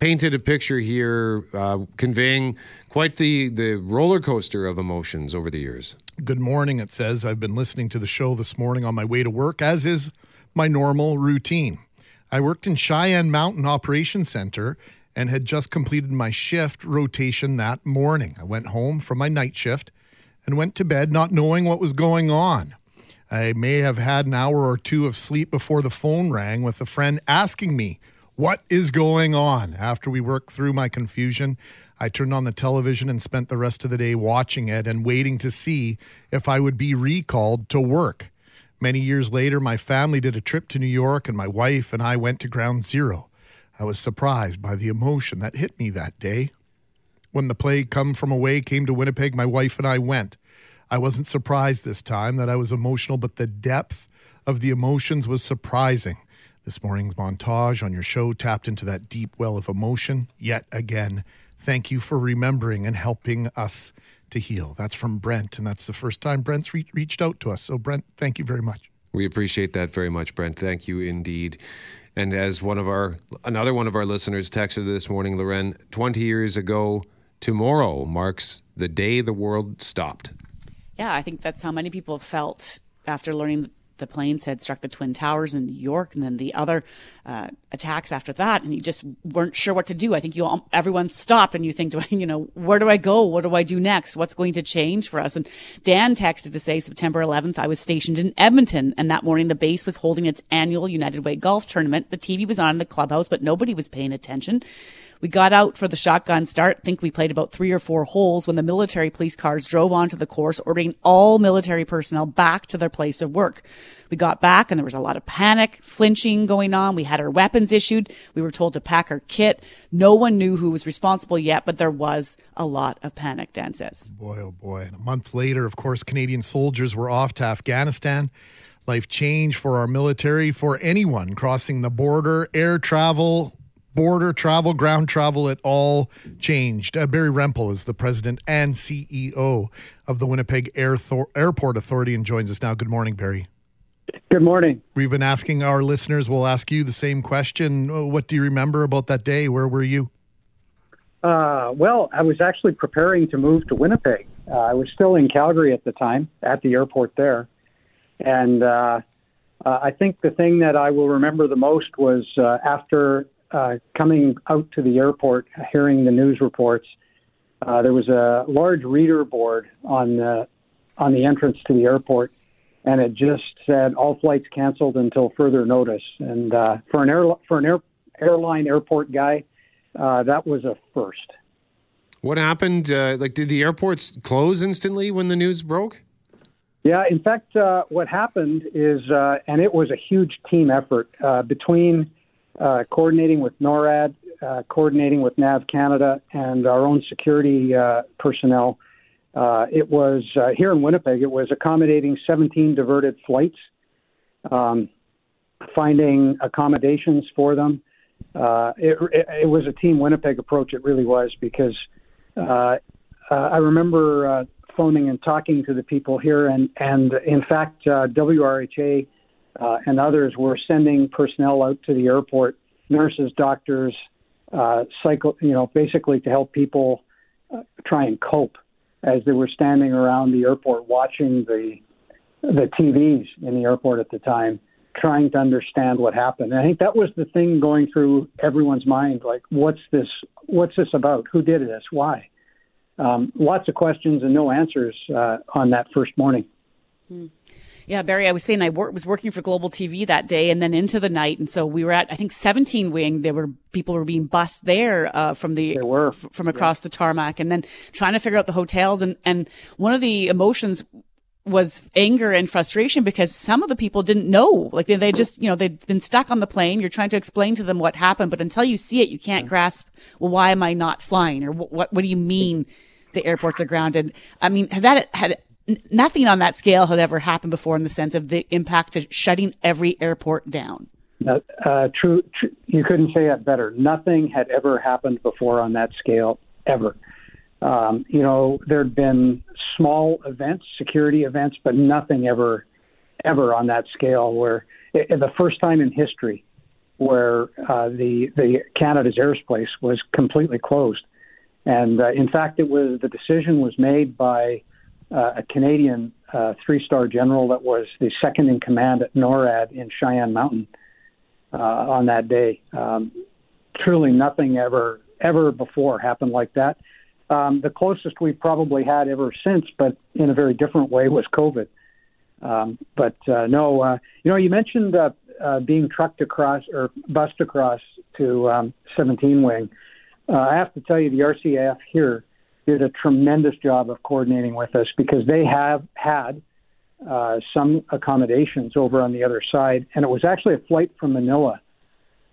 painted a picture here conveying quite the roller coaster of emotions over the years. Good morning, it says. I've been listening to the show this morning on my way to work, as is my normal routine. I worked in Cheyenne Mountain Operations Center and had just completed my shift rotation that morning. I went home from my night shift and went to bed not knowing what was going on. I may have had an hour or two of sleep before the phone rang with a friend asking me, what is going on? After we worked through my confusion, I turned on the television and spent the rest of the day watching it and waiting to see if I would be recalled to work. Many years later, my family did a trip to New York and my wife and I went to Ground Zero. I was surprised by the emotion that hit me that day. When the play Come From Away came to Winnipeg, my wife and I went. I wasn't surprised this time that I was emotional, but the depth of the emotions was surprising. This morning's montage on your show tapped into that deep well of emotion yet again. Thank you for remembering and helping us to heal. That's from Brent, and that's the first time Brent's reached out to us. So, Brent, thank you very much. We appreciate that very much, Brent. Thank you indeed. And as another one of our listeners texted this morning, Loren, 20 years ago, tomorrow marks the day the world stopped. Yeah, I think that's how many people felt after learning the planes had struck the Twin Towers in New York and then the other attacks after that. And you just weren't sure what to do. I think everyone stopped and you think, where do I go? What do I do next? What's going to change for us? And Dan texted to say September 11th, I was stationed in Edmonton. And that morning, the base was holding its annual United Way golf tournament. The TV was on in the clubhouse, but nobody was paying attention. We got out for the shotgun start. I think we played about 3 or 4 holes when the military police cars drove onto the course, ordering all military personnel back to their place of work. We got back and there was a lot of panic, flinching going on. We had our weapons issued. We were told to pack our kit. No one knew who was responsible yet, but there was a lot of panic, Dan says. Boy, oh boy. And a month later, of course, Canadian soldiers were off to Afghanistan. Life changed for our military, for anyone crossing the border, air travel, border travel, ground travel, it all changed. Barry Rempel is the president and CEO of the Winnipeg Airport Authority and joins us now. Good morning, Barry. Good morning. We've been asking our listeners, we'll ask you the same question. What do you remember about that day? Where were you? Well, I was actually preparing to move to Winnipeg. I was still in Calgary at the time, at the airport there. And I think the thing that I will remember the most was after coming out to the airport, hearing the news reports, there was a large reader board on the entrance to the airport, and it just said all flights canceled until further notice. And for an airline airport guy, that was a first. What happened? Did the airports close instantly when the news broke? Yeah, in fact, what happened is, and it was a huge team effort between. Coordinating with NORAD, coordinating with NAV Canada, and our own security personnel. It was, here in Winnipeg, it was accommodating 17 diverted flights, finding accommodations for them. It was a Team Winnipeg approach, it really was, because I remember phoning and talking to the people here, and in fact, WRHA and others were sending personnel out to the airport, nurses, doctors, basically to help people try and cope as they were standing around the airport watching the TVs in the airport at the time, trying to understand what happened. And I think that was the thing going through everyone's mind, like, what's this about? Who did this? Why? Lots of questions and no answers on that first morning. Yeah, Barry, I was saying I was working for Global TV that day and then into the night. And so we were at, I think, 17 Wing. People were being bussed there from across the tarmac, and then trying to figure out the hotels. And one of the emotions was anger and frustration because some of the people didn't know. Like they just, they'd been stuck on the plane. You're trying to explain to them what happened, but until you see it, you can't grasp, well, why am I not flying? Or what do you mean the airports are grounded. I mean, that had nothing on that scale had ever happened before in the sense of the impact of shutting every airport down. True. You couldn't say that better. Nothing had ever happened before on that scale, ever. You know, there'd been small events, security events, but nothing ever on that scale where the first time in history where the Canada's airspace was completely closed. And in fact, the decision was made by a Canadian three-star general that was the second in command at NORAD in Cheyenne Mountain on that day. Truly nothing ever before happened like that. The closest we've probably had ever since, but in a very different way, was COVID. But you mentioned being trucked across or bused across to 17 Wing. I have to tell you, the RCAF here did a tremendous job of coordinating with us because they have had some accommodations over on the other side. And it was actually a flight from Manila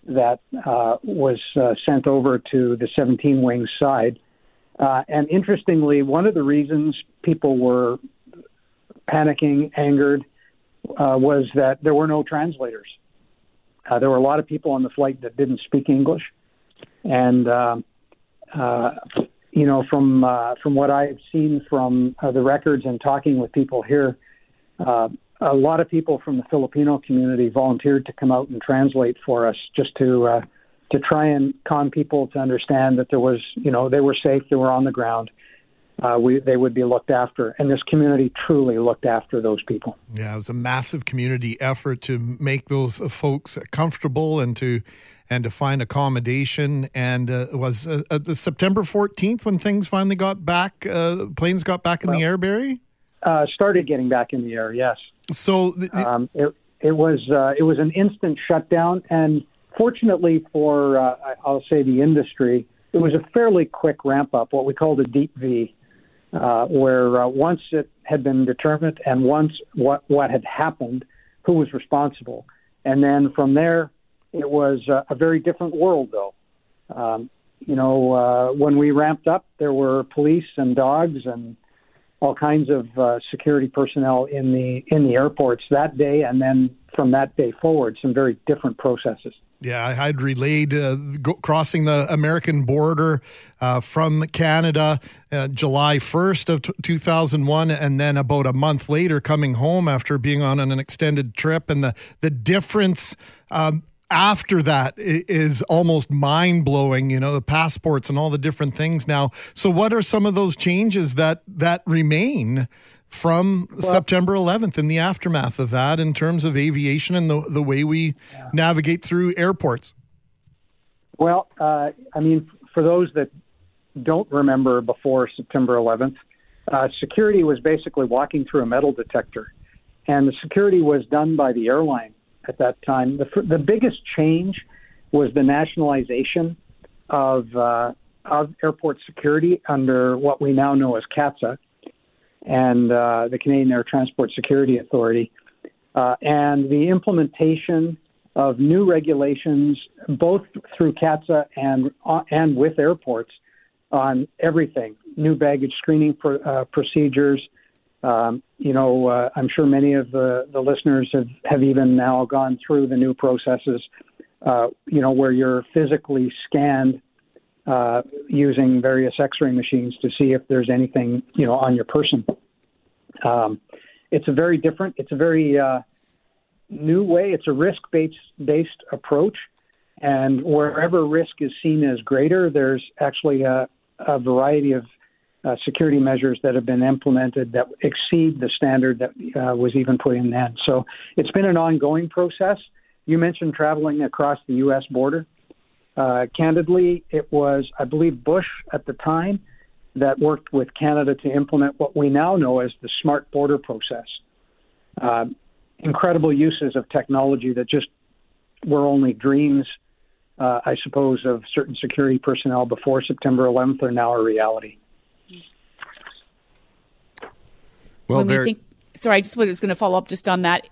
that was sent over to the 17 Wing side. And interestingly, one of the reasons people were panicking, angered, was that there were no translators. There were a lot of people on the flight that didn't speak English. And, from what I've seen from the records and talking with people here, a lot of people from the Filipino community volunteered to come out and translate for us just to try and con people to understand that there was, they were safe, they were on the ground, they would be looked after. And this community truly looked after those people. Yeah, it was a massive community effort to make those folks comfortable and to find accommodation. And it was the September 14th when things finally got back, planes got back in the air, Barry? Started getting back in the air, yes. So it was an instant shutdown, and fortunately for, I'll say, the industry, it was a fairly quick ramp up, what we called a deep V, where once it had been determined and once what had happened, who was responsible. And then from there, it was a very different world, though. When we ramped up, there were police and dogs and all kinds of security personnel in the airports that day, and then from that day forward, some very different processes. Yeah, I had relayed crossing the American border from Canada July 1st of 2001, and then about a month later coming home after being on an extended trip, and the difference after that is almost mind-blowing, the passports and all the different things now. So what are some of those changes that remain from September 11th in the aftermath of that in terms of aviation and the way we navigate through airports? Well, for those that don't remember before September 11th, security was basically walking through a metal detector, and the security was done by the airline. At that time, the biggest change was the nationalization of airport security under what we now know as CATSA and the Canadian Air Transport Security Authority, and the implementation of new regulations, both through CATSA and with airports, on everything, new baggage screening procedures. I'm sure many of the listeners have even now gone through the new processes, where you're physically scanned using various x-ray machines to see if there's anything, on your person. It's a very new way. It's a risk-based approach. And wherever risk is seen as greater, there's actually a variety of security measures that have been implemented that exceed the standard that was even put in then. So it's been an ongoing process. You mentioned traveling across the U.S. border. Candidly, it was, I believe, Bush at the time that worked with Canada to implement what we now know as the smart border process. Incredible uses of technology that just were only dreams, I suppose, of certain security personnel before September 11th are now a reality. Well, I just was going to follow up just on that.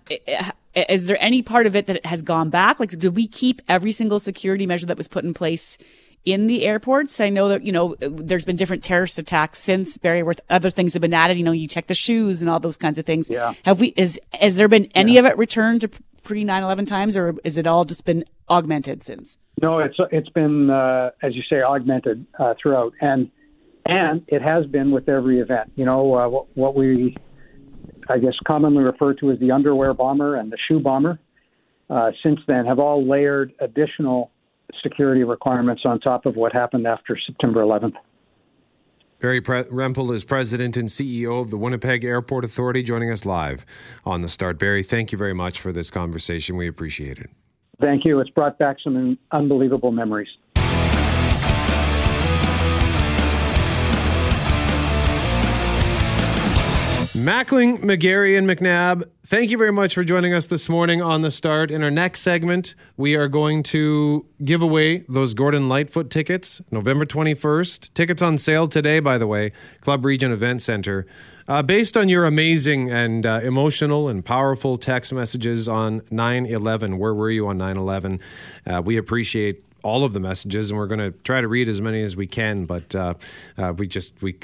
Is there any part of it that has gone back? Like, do we keep every single security measure that was put in place in the airports. I know that, you know, there's been different terrorist attacks since Barry, where other things have been added. You know, you check the shoes and all those kinds of things. Yeah. Have we, has there been any of it returned to pre 9/11 times, or is it all just been augmented since? No, it's been, as you say, augmented, throughout. And it has been with every event. You know, what we, I guess, commonly refer to as the underwear bomber and the shoe bomber, since then have all layered additional security requirements on top of what happened after September 11th. Barry Rempel is president and CEO of the Winnipeg Airport Authority, joining us live on The Start. Barry, thank you very much for this conversation. We appreciate it. Thank you. It's brought back some unbelievable memories. Mackling, McGarry, and McNabb, thank you very much for joining us this morning on The Start. In our next segment, we are going to give away those Gordon Lightfoot tickets, November 21st. Tickets on sale today, by the way, Club Region Event Center. Based on your amazing and emotional and powerful text messages on 9/11, where were you on 9/11? We appreciate all of the messages, and we're going to try to read as many as we can, but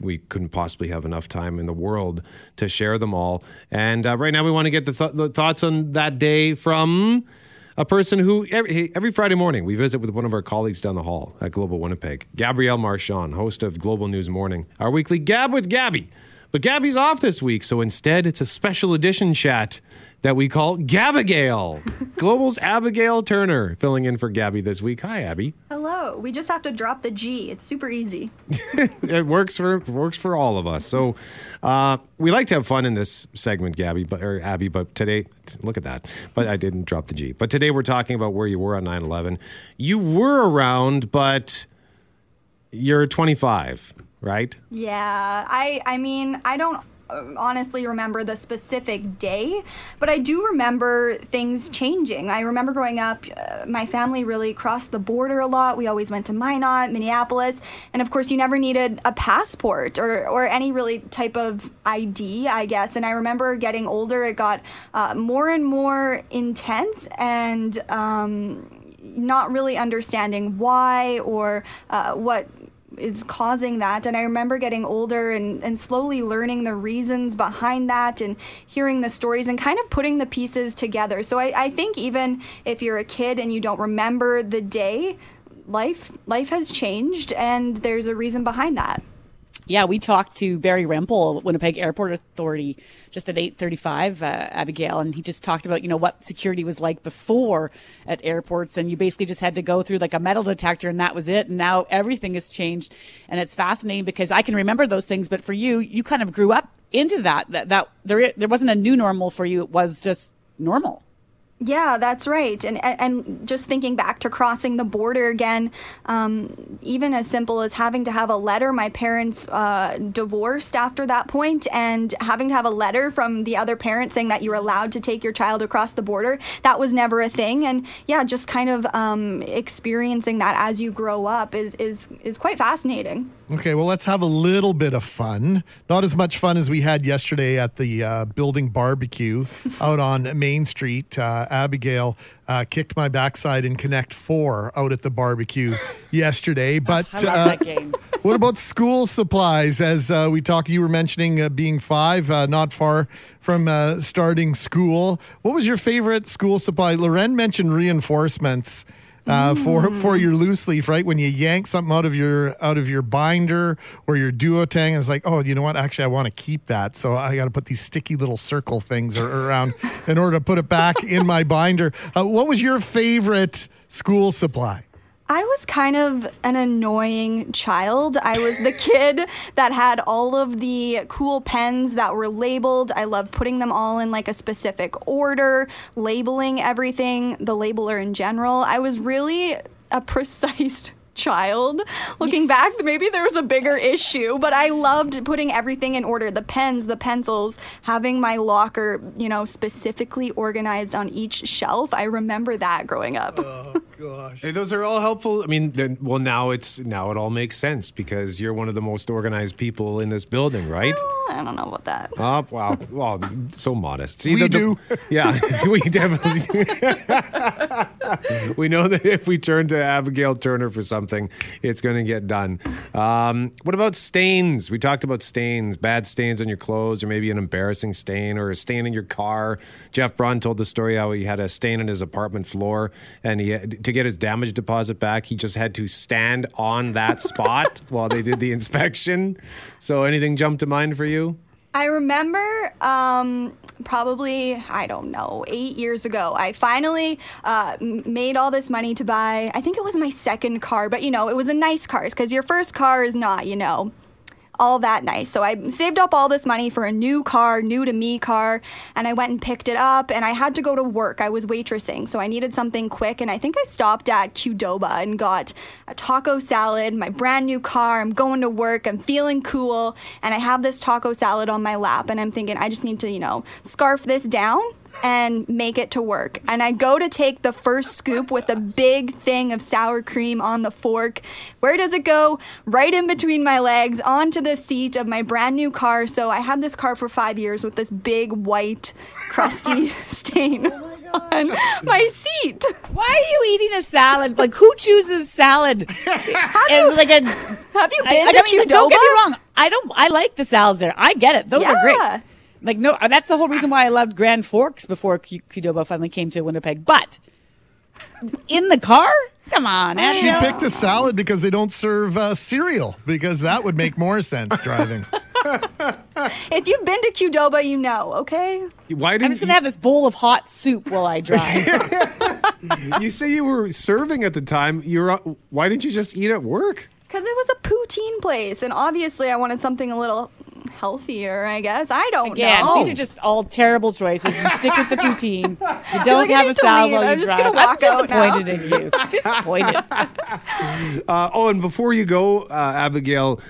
we couldn't possibly have enough time in the world to share them all. And right now we want to get the thoughts on that day from a person who every Friday morning we visit with one of our colleagues down the hall at Global Winnipeg, Gabrielle Marchand, host of Global News Morning, our weekly Gab with Gabby. But Gabby's off this week, so instead it's a special edition chat that we call Gabigail. Global's Abigail Turner filling in for Gabby this week. Hi, Abby. Hello. We just have to drop the G. It's super easy. It works for all of us. So we like to have fun in this segment, Abby. But today, look at that. But I didn't drop the G. But today we're talking about where you were on 9/11. You were around, but you're 25, right? Yeah. I mean, I don't honestly remember the specific day, but I do remember things changing. I remember growing up, my family really crossed the border a lot. We always went to Minot, Minneapolis, and of course you never needed a passport or any really type of ID, I guess. And I remember getting older, it got more and more intense, and not really understanding why or what is causing that. And I remember getting older and slowly learning the reasons behind that and hearing the stories and kind of putting the pieces together. So I think even if you're a kid and you don't remember the day, life has changed, and there's a reason behind that. Yeah, we talked to Barry Rempel, Winnipeg Airport Authority, just at 8:35, Abigail, and he just talked about, you know, what security was like before at airports, and you basically just had to go through like a metal detector, and that was it. And now everything has changed, and it's fascinating because I can remember those things, but for you kind of grew up into that there wasn't a new normal for you; it was just normal. Yeah, that's right. And just thinking back to crossing the border again, even as simple as having to have a letter. My parents divorced after that point, and having to have a letter from the other parent saying that you were allowed to take your child across the border, that was never a thing. And yeah, just kind of experiencing that as you grow up is quite fascinating. Okay, well, let's have a little bit of fun. Not as much fun as we had yesterday at the building barbecue out on Main Street. Abigail kicked my backside in Connect 4 out at the barbecue yesterday. But I love that game. What about school supplies? As we talk, you were mentioning being five, not far from starting school. What was your favorite school supply? Loren mentioned reinforcements. For your loose leaf, right? When you yank something out of your binder or your duotang, it's like, oh, you know what? Actually, I want to keep that, so I got to put these sticky little circle things around in order to put it back in my binder. What was your favorite school supply? I was kind of an annoying child. I was the kid that had all of the cool pens that were labeled. I loved putting them all in like a specific order, labeling everything, the labeler in general. I was really a precise child. Looking back, maybe there was a bigger issue, but I loved putting everything in order, the pens, the pencils, having my locker, you know, specifically organized on each shelf. I remember that growing up. Oh gosh. Hey, those are all helpful. I mean, well, now it all makes sense because you're one of the most organized people in this building, right? I don't know about that. Oh, wow. Well, so modest. See, we do. Yeah, we definitely do. We know that if we turn to Abigail Turner for something, it's going to get done. What about stains? We talked about stains, bad stains on your clothes, or maybe an embarrassing stain or a stain in your car. Jeff Braun told the story how he had a stain on his apartment floor, and he had, to get his damage deposit back, he just had to stand on that spot while they did the inspection. So anything jumped to mind for you? I remember probably, I don't know, 8 years ago, I finally made all this money to buy, I think it was my second car, but, you know, it was a nice car because your first car is not, you know, all that nice. So I saved up all this money for a new car, new to me car, and I went and picked it up, and I had to go to work. I was waitressing, so I needed something quick, and I think I stopped at Qdoba and got a taco salad, my brand new car, I'm going to work, I'm feeling cool, and I have this taco salad on my lap, and I'm thinking, I just need to, you know, scarf this down and make it to work. And I go to take the first scoop with a big thing of sour cream on the fork. Where does it go? Right in between my legs, onto the seat of my brand new car. So I had this car for 5 years with this big white crusty stain on my seat. Why are you eating a salad? Like, who chooses salad? Have you been to Qdoba? Don't get me wrong. I like the salads there. I get it. Those are great. Like, no, that's the whole reason why I loved Grand Forks before Qdoba finally came to Winnipeg. But in the car? Come on, Annie. She picked a salad because they don't serve cereal, because that would make more sense driving. If you've been to Qdoba, you know, okay? I'm just going to have this bowl of hot soup while I drive. You say you were serving at the time. Why didn't you just eat at work? Because it was a poutine place, and obviously I wanted something a little healthier, I guess. I don't know. These are just all terrible choices. You stick with the poutine. You don't have a salad while you drive. I'm disappointed in you. Disappointed. And before you go, Abigail,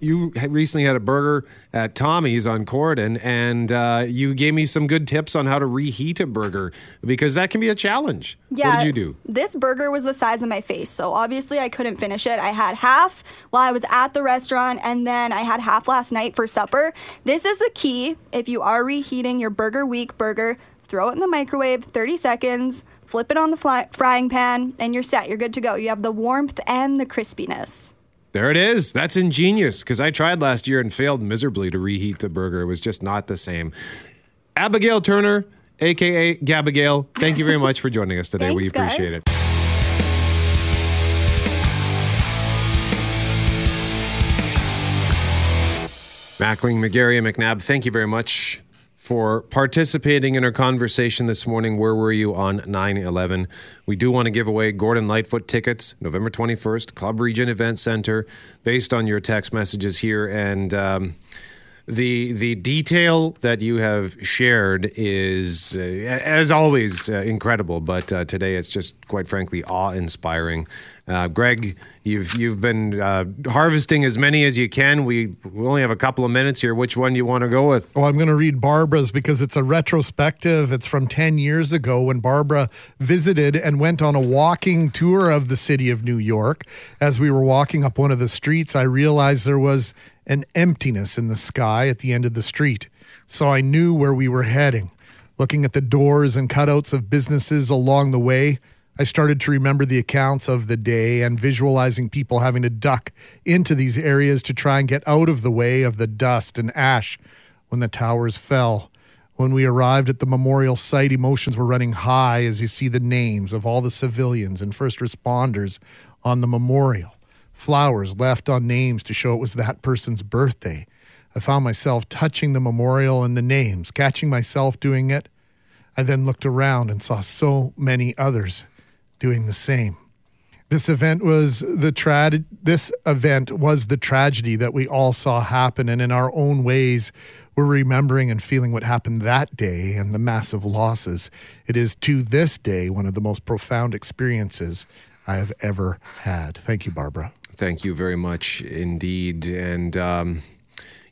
you recently had a burger at Tommy's on Corridon, and you gave me some good tips on how to reheat a burger, because that can be a challenge. Yeah, what did you do? This burger was the size of my face, so obviously I couldn't finish it. I had half while I was at the restaurant, and then I had half last night for supper. This is the key. If you are reheating your Burger Week burger, throw it in the microwave, 30 seconds, flip it on the frying pan, and you're set. You're good to go. You have the warmth and the crispiness. There it is. That's ingenious, because I tried last year and failed miserably to reheat the burger. It was just not the same. Abigail Turner, a.k.a. Gabigail, thank you very much for joining us today. Thanks, we appreciate it. Mackling, McGarry, and McNabb, thank you very much for participating in our conversation this morning. Where were you on 9/11? We do want to give away Gordon Lightfoot tickets, November 21st, Club Region Event Center, based on your text messages here. And the detail that you have shared is, as always, incredible. But today it's just, quite frankly, awe-inspiring. Greg, you've been harvesting as many as you can. We only have a couple of minutes here. Which one do you want to go with? Oh, I'm going to read Barbara's, because it's a retrospective. It's from 10 years ago when Barbara visited and went on a walking tour of the city of New York. As we were walking up one of the streets, I realized there was an emptiness in the sky at the end of the street. So I knew where we were heading. Looking at the doors and cutouts of businesses along the way, I started to remember the accounts of the day and visualizing people having to duck into these areas to try and get out of the way of the dust and ash when the towers fell. When we arrived at the memorial site, emotions were running high as you see the names of all the civilians and first responders on the memorial. Flowers left on names to show it was that person's birthday. I found myself touching the memorial and the names, catching myself doing it. I then looked around and saw so many others doing the same. This event was the tragedy that we all saw happen, and in our own ways, we're remembering and feeling what happened that day and the massive losses. It is to this day one of the most profound experiences I have ever had. Thank you, Barbara. Thank you very much indeed. And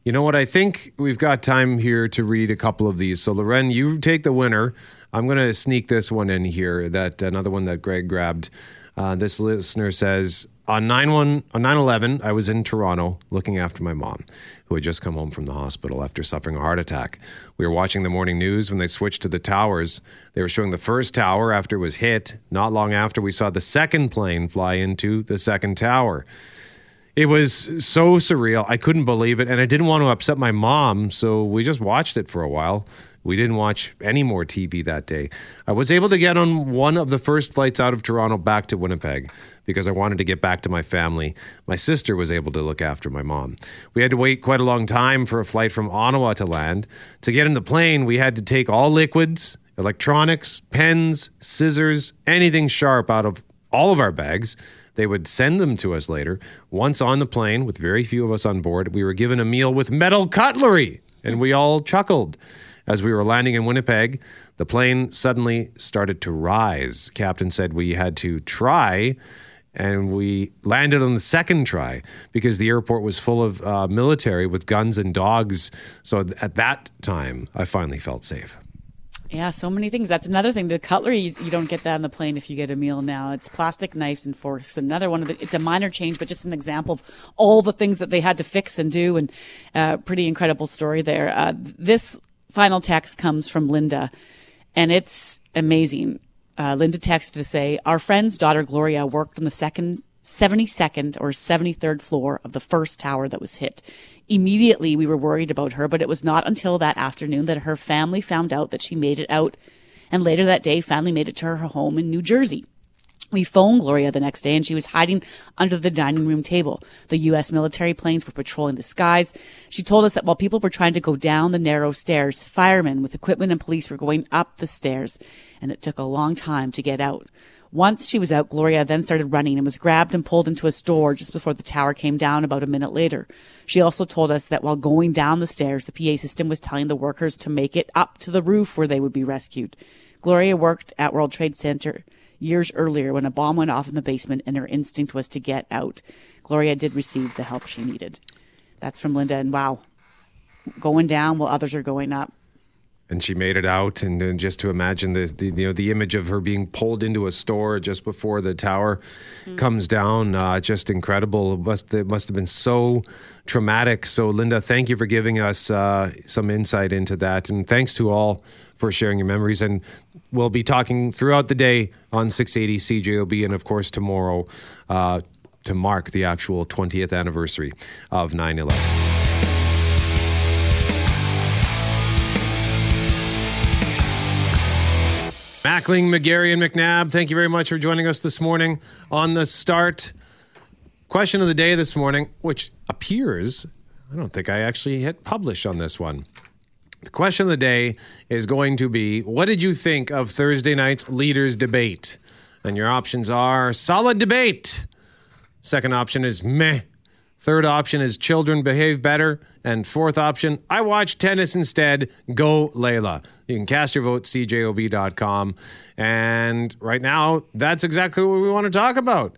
you know what? I think we've got time here to read a couple of these. So, Loren, you take the winner. I'm going to sneak this one in here, another one that Greg grabbed. This listener says, on 9/11, I was in Toronto looking after my mom, who had just come home from the hospital after suffering a heart attack. We were watching the morning news when they switched to the towers. They were showing the first tower after it was hit. Not long after, we saw the second plane fly into the second tower. It was so surreal. I couldn't believe it, and I didn't want to upset my mom, so we just watched it for a while. We didn't watch any more TV that day. I was able to get on one of the first flights out of Toronto back to Winnipeg because I wanted to get back to my family. My sister was able to look after my mom. We had to wait quite a long time for a flight from Ottawa to land. To get in the plane, we had to take all liquids, electronics, pens, scissors, anything sharp out of all of our bags. They would send them to us later. Once on the plane, with very few of us on board, we were given a meal with metal cutlery, and we all chuckled. As we were landing in Winnipeg, the plane suddenly started to rise. Captain said we had to try, and we landed on the second try because the airport was full of military with guns and dogs. So at that time, I finally felt safe. Yeah, so many things. That's another thing. The cutlery, you don't get that on the plane if you get a meal now. It's plastic knives and forks. Another one of the, it's a minor change, but just an example of all the things that they had to fix and do, and pretty incredible story there. This final text comes from Linda, and it's amazing. Linda texted to say, our friend's daughter Gloria worked on the 72nd or 73rd floor of the first tower that was hit. Immediately, we were worried about her, but it was not until that afternoon that her family found out that she made it out, and later that day, family made it to her home in New Jersey. We phoned Gloria the next day, and she was hiding under the dining room table. The U.S. military planes were patrolling the skies. She told us that while people were trying to go down the narrow stairs, firemen with equipment and police were going up the stairs, and it took a long time to get out. Once she was out, Gloria then started running and was grabbed and pulled into a store just before the tower came down about a minute later. She also told us that while going down the stairs, the PA system was telling the workers to make it up to the roof where they would be rescued. Gloria worked at World Trade Center years earlier when a bomb went off in the basement, and her instinct was to get out. Gloria did receive the help she needed. That's from Linda, and wow, going down while others are going up. And she made it out, and just to imagine the image of her being pulled into a store just before the tower comes down, just incredible. It must have been so traumatic. So, Linda, thank you for giving us some insight into that, and thanks to all for sharing your memories. And we'll be talking throughout the day on 680 CJOB, and of course tomorrow to mark the actual 20th anniversary of 9/11. Mackling, McGarry, and McNabb, thank you very much for joining us this morning on The Start. Question of the day this morning, which appears, I don't think I actually hit publish on this one. The question of the day is going to be, what did you think of Thursday night's leaders debate? And your options are solid debate. Second option is meh. Third option is children behave better. And fourth option, I watch tennis instead. Go Leylah. You can cast your vote, CJOB.com. And right now, that's exactly what we want to talk about.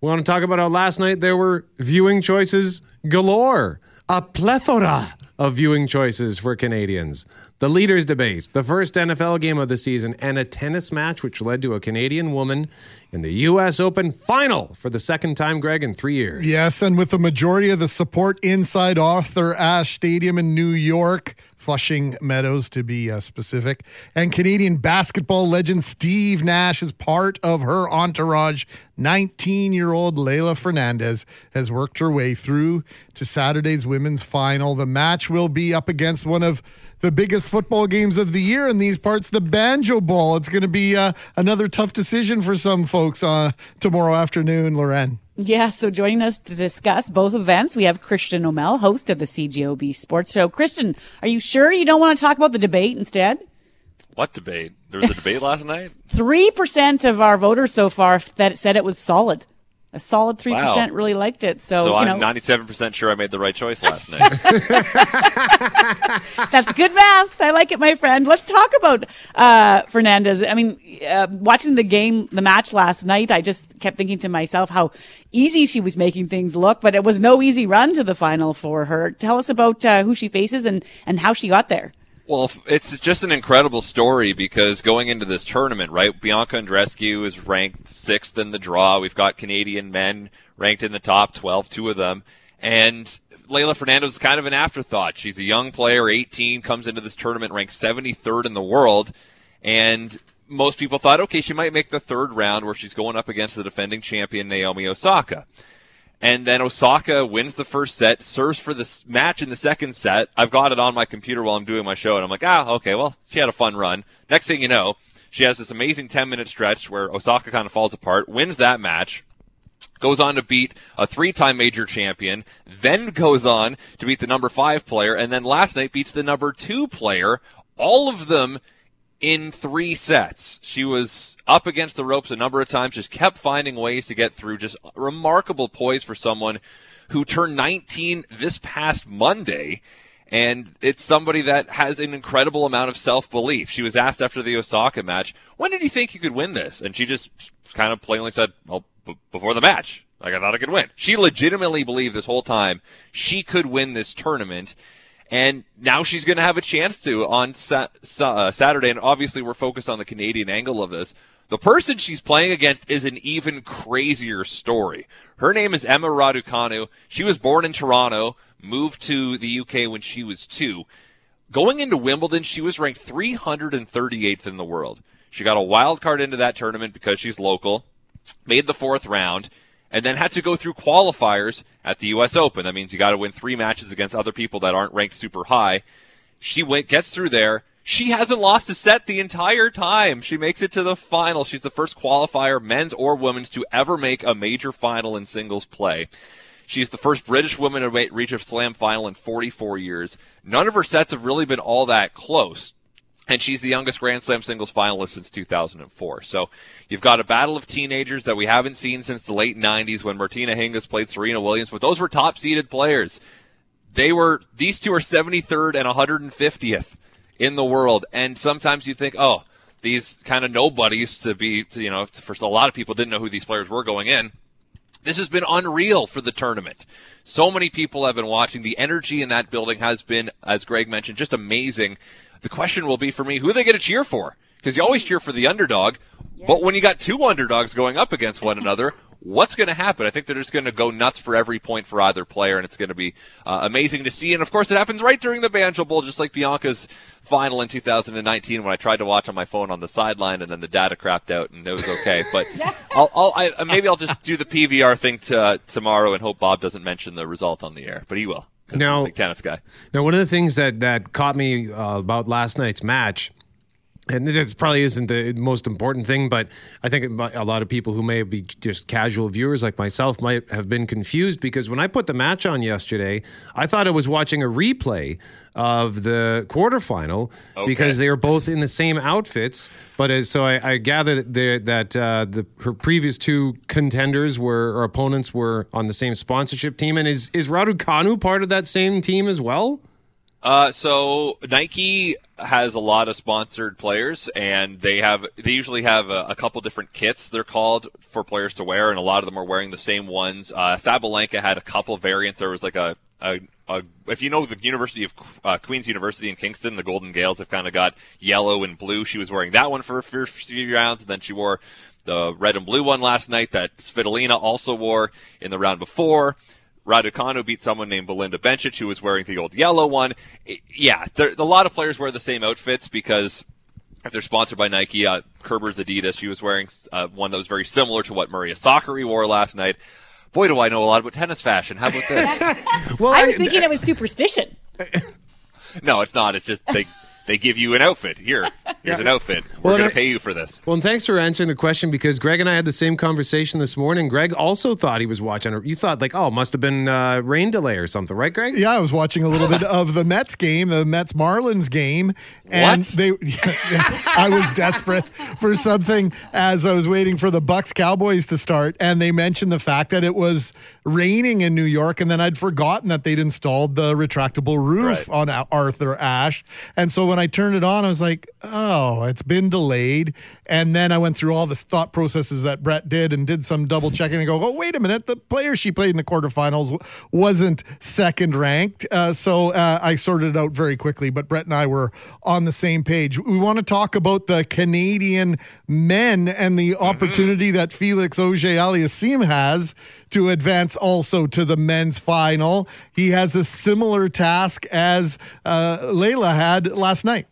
We want to talk about how last night there were viewing choices galore. A plethora of viewing choices for Canadians. The leaders debate, the first NFL game of the season, and a tennis match which led to a Canadian woman in the U.S. Open final for the second time, Greg, in 3 years. Yes, and with the majority of the support inside Arthur Ashe Stadium in New York, Flushing Meadows to be specific, and Canadian basketball legend Steve Nash is part of her entourage. 19-year-old Leylah Fernandez has worked her way through to Saturday's women's final. The match will be up against one of the biggest football games of the year in these parts, the Banjo Bowl. It's going to be another tough decision for some folks tomorrow afternoon, Loren. Yeah, so joining us to discuss both events, we have Christian Aumell, host of the CJOB Sports Show. Christian, are you sure you don't want to talk about the debate instead? What debate? There was a debate last night? 3% of our voters so far that said it was solid. A solid 3% really liked it. So I'm 97% sure I made the right choice last night. That's good math. I like it, my friend. Let's talk about Fernandez. I mean, watching the match last night, I just kept thinking to myself how easy she was making things look, but it was no easy run to the final for her. Tell us about who she faces and how she got there. Well, it's just an incredible story because going into this tournament, right, Bianca Andreescu is ranked 6th in the draw. We've got Canadian men ranked in the top 12, two of them. And Leylah Fernandez is kind of an afterthought. She's a young player, 18, comes into this tournament ranked 73rd in the world. And most people thought, okay, she might make the third round where she's going up against the defending champion Naomi Osaka. And then Osaka wins the first set, serves for the match in the second set. I've got it on my computer while I'm doing my show, and I'm like, okay, well, she had a fun run. Next thing you know, she has this amazing 10-minute stretch where Osaka kind of falls apart, wins that match, goes on to beat a three-time major champion, then goes on to beat the number 5 player, and then last night beats the number 2 player, all of them in 3 sets. She was up against the ropes a number of times, just kept finding ways to get through. Just remarkable poise for someone who turned 19 this past Monday, and it's somebody that has an incredible amount of self-belief. She was asked after the Osaka match, when did you think you could win this? And she just kind of plainly said, well, before the match. Like, I thought I could win. She legitimately believed this whole time she could win this tournament. And now she's going to have a chance to on Saturday, and obviously we're focused on the Canadian angle of this. The person she's playing against is an even crazier story. Her name is Emma Raducanu. She was born in Toronto, moved to the UK when she was 2. Going into Wimbledon, she was ranked 338th in the world. She got a wild card into that tournament because she's local, made the 4th round, and then had to go through qualifiers at the U.S. Open. That means you got to win 3 matches against other people that aren't ranked super high. She gets through there. She hasn't lost a set the entire time. She makes it to the final. She's the first qualifier, men's or women's, to ever make a major final in singles play. She's the first British woman to reach a slam final in 44 years. None of her sets have really been all that close. And she's the youngest Grand Slam singles finalist since 2004. So you've got a battle of teenagers that we haven't seen since the late 90s when Martina Hingis played Serena Williams, but those were top-seeded players. These two are 73rd and 150th in the world. And sometimes you think, oh, these kind of nobodies for a lot of people didn't know who these players were going in. This has been unreal for the tournament. So many people have been watching. The energy in that building has been, as Greg mentioned, just amazing. The question will be for me, who are they going to cheer for? Because you always cheer for the underdog, but when you got 2 underdogs going up against one another, what's going to happen? I think they're just going to go nuts for every point for either player, and it's going to be amazing to see. And, of course, it happens right during the Banjo Bowl, just like Bianca's final in 2019 when I tried to watch on my phone on the sideline, and then the data crapped out, and it was okay. But I'll just do the PVR thing tomorrow and hope Bob doesn't mention the result on the air, but he will. Now, big tennis guy. Now, one of the things that caught me about last night's match, and this probably isn't the most important thing, but I think a lot of people who may be just casual viewers like myself might have been confused, because when I put the match on yesterday, I thought I was watching a replay of the quarterfinal because they were both in the same outfits. But so I gather that her previous 2 contenders or opponents were on the same sponsorship team. And is Raducanu part of that same team as well? So Nike has a lot of sponsored players, and they usually have a couple different kits they're called for players to wear, and a lot of them are wearing the same ones. Sabalenka had a couple variants. There was like if you know the University of Queen's University in Kingston, the Golden Gales have kind of got yellow and blue. She was wearing that one for a few rounds, and then she wore the red and blue one last night that Svitolina also wore in the round before. Raducanu beat someone named Belinda Bencic, who was wearing the old yellow one. A lot of players wear the same outfits because if they're sponsored by Nike, Kerber's Adidas, she was wearing one that was very similar to what Maria Sakkari wore last night. Boy, do I know a lot about tennis fashion. How about this? Well, I was thinking it was superstition. No, it's not. It's just they give you an outfit. Here's an outfit. We're going to pay you for this. Well, and thanks for answering the question, because Greg and I had the same conversation this morning. Greg also thought he was watching. You thought must have been rain delay or something, right, Greg? Yeah, I was watching a little bit of the Mets game, the Mets-Marlins game. And I was desperate for something as I was waiting for the Bucks-Cowboys to start. And they mentioned the fact that it was raining in New York. And then I'd forgotten that they'd installed the retractable roof on Arthur Ashe. And so when I turned it on, I was like, oh, it's been delayed. And then I went through all the thought processes that Brett did and did some double checking and go, oh, wait a minute. The player she played in the quarterfinals wasn't second ranked. So I sorted it out very quickly, but Brett and I were on the same page. We want to talk about the Canadian men and the opportunity that Félix Auger-Aliassime has to advance also to the men's final. He has a similar task as Leylah had last night.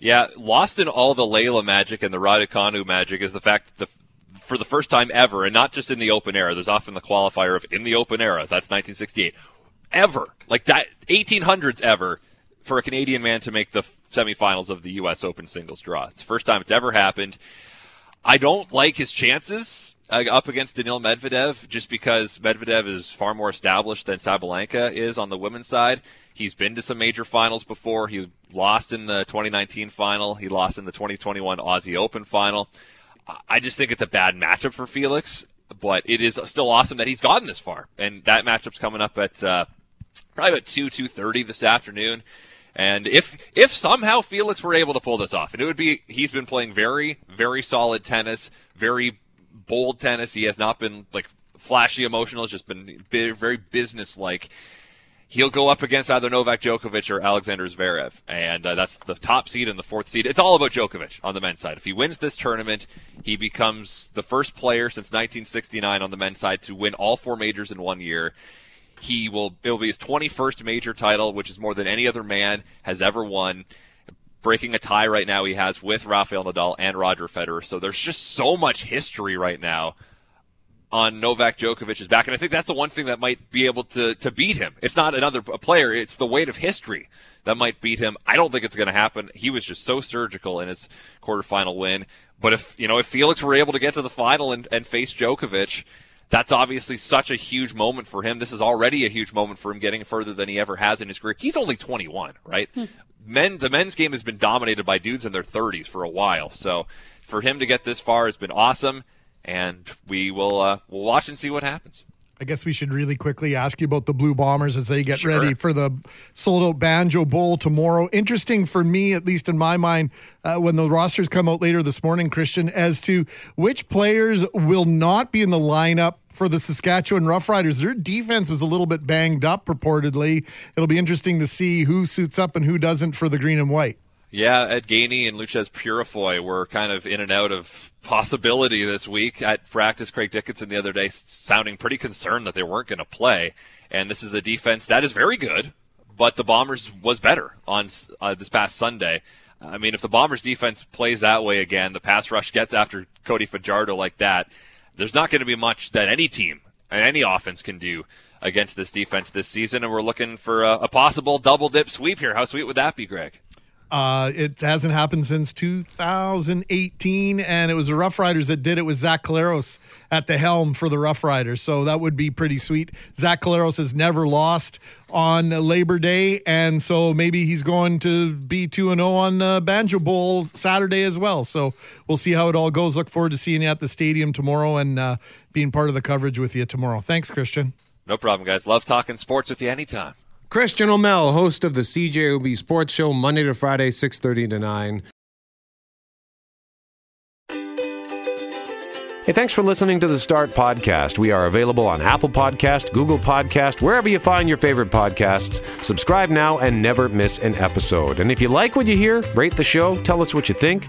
Yeah, lost in all the Leylah magic and the Raducanu magic is the fact that for the first time ever, and not just in the open era, there's often the qualifier of in the open era, that's 1968, ever, like that 1800s ever, for a Canadian man to make the semifinals of the U.S. Open singles draw. It's the first time it's ever happened. I don't like his chances up against Daniil Medvedev, just because Medvedev is far more established than Sabalenka is on the women's side. He's been to some major finals before. He lost in the 2019 final. He lost in the 2021 Aussie Open final. I just think it's a bad matchup for Félix, but it is still awesome that he's gotten this far. And that matchup's coming up at probably about 2:30 this afternoon. And if somehow Félix were able to pull this off, and it would be, he's been playing very, very solid tennis, very bold tennis. He has not been like flashy emotional. It's just been very business-like. He'll go up against either Novak Djokovic or Alexander Zverev, and that's the top seed and the fourth seed. It's all about Djokovic on the men's side. If he wins this tournament, he becomes the first player since 1969 on the men's side to win all four majors in 1 year. It'll be his 21st major title, which is more than any other man has ever won, breaking a tie right now he has with Rafael Nadal and Roger Federer. So there's just so much history right now on Novak Djokovic's back, and I think that's the one thing that might be able to beat him. It's not a player, it's the weight of history that might beat him. I don't think it's going to happen. He was just so surgical in his quarterfinal win. But if Félix were able to get to the final and face Djokovic, that's obviously such a huge moment for him. This is already a huge moment for him, getting further than he ever has in his career. He's only 21, right? The men's game has been dominated by dudes in their 30s for a while. So for him to get this far has been awesome, and we will we'll watch and see what happens. I guess we should really quickly ask you about the Blue Bombers as they get ready for the sold-out Banjo Bowl tomorrow. Interesting for me, at least in my mind, when the rosters come out later this morning, Christian, as to which players will not be in the lineup for the Saskatchewan Roughriders. Their defense was a little bit banged up, purportedly. It'll be interesting to see who suits up and who doesn't for the green and white. Yeah, Ed Gainey and Luchez Purifoy were kind of in and out of possibility this week. At practice, Craig Dickinson the other day sounding pretty concerned that they weren't going to play. And this is a defense that is very good, but the Bombers was better on this past Sunday. I mean, if the Bombers defense plays that way again, the pass rush gets after Cody Fajardo like that, there's not going to be much that any team and any offense can do against this defense this season. And we're looking for a possible double-dip sweep here. How sweet would that be, Greg? It hasn't happened since 2018, and it was the Rough Riders that did it with Zach Caleros at the helm for the Rough Riders, so that would be pretty sweet. Zach Caleros has never lost on Labor Day, and so maybe he's going to be 2-0 on Banjo Bowl Saturday as well, so we'll see how it all goes. Look forward to seeing you at the stadium tomorrow and being part of the coverage with you tomorrow. Thanks, Christian. No problem, guys. Love talking sports with you anytime. Christian Aumell, host of the CJOB Sports Show, Monday to Friday, 6:30 to 9. Hey, thanks for listening to the Start Podcast. We are available on Apple Podcast, Google Podcast, wherever you find your favorite podcasts. Subscribe now and never miss an episode. And if you like what you hear, rate the show, tell us what you think,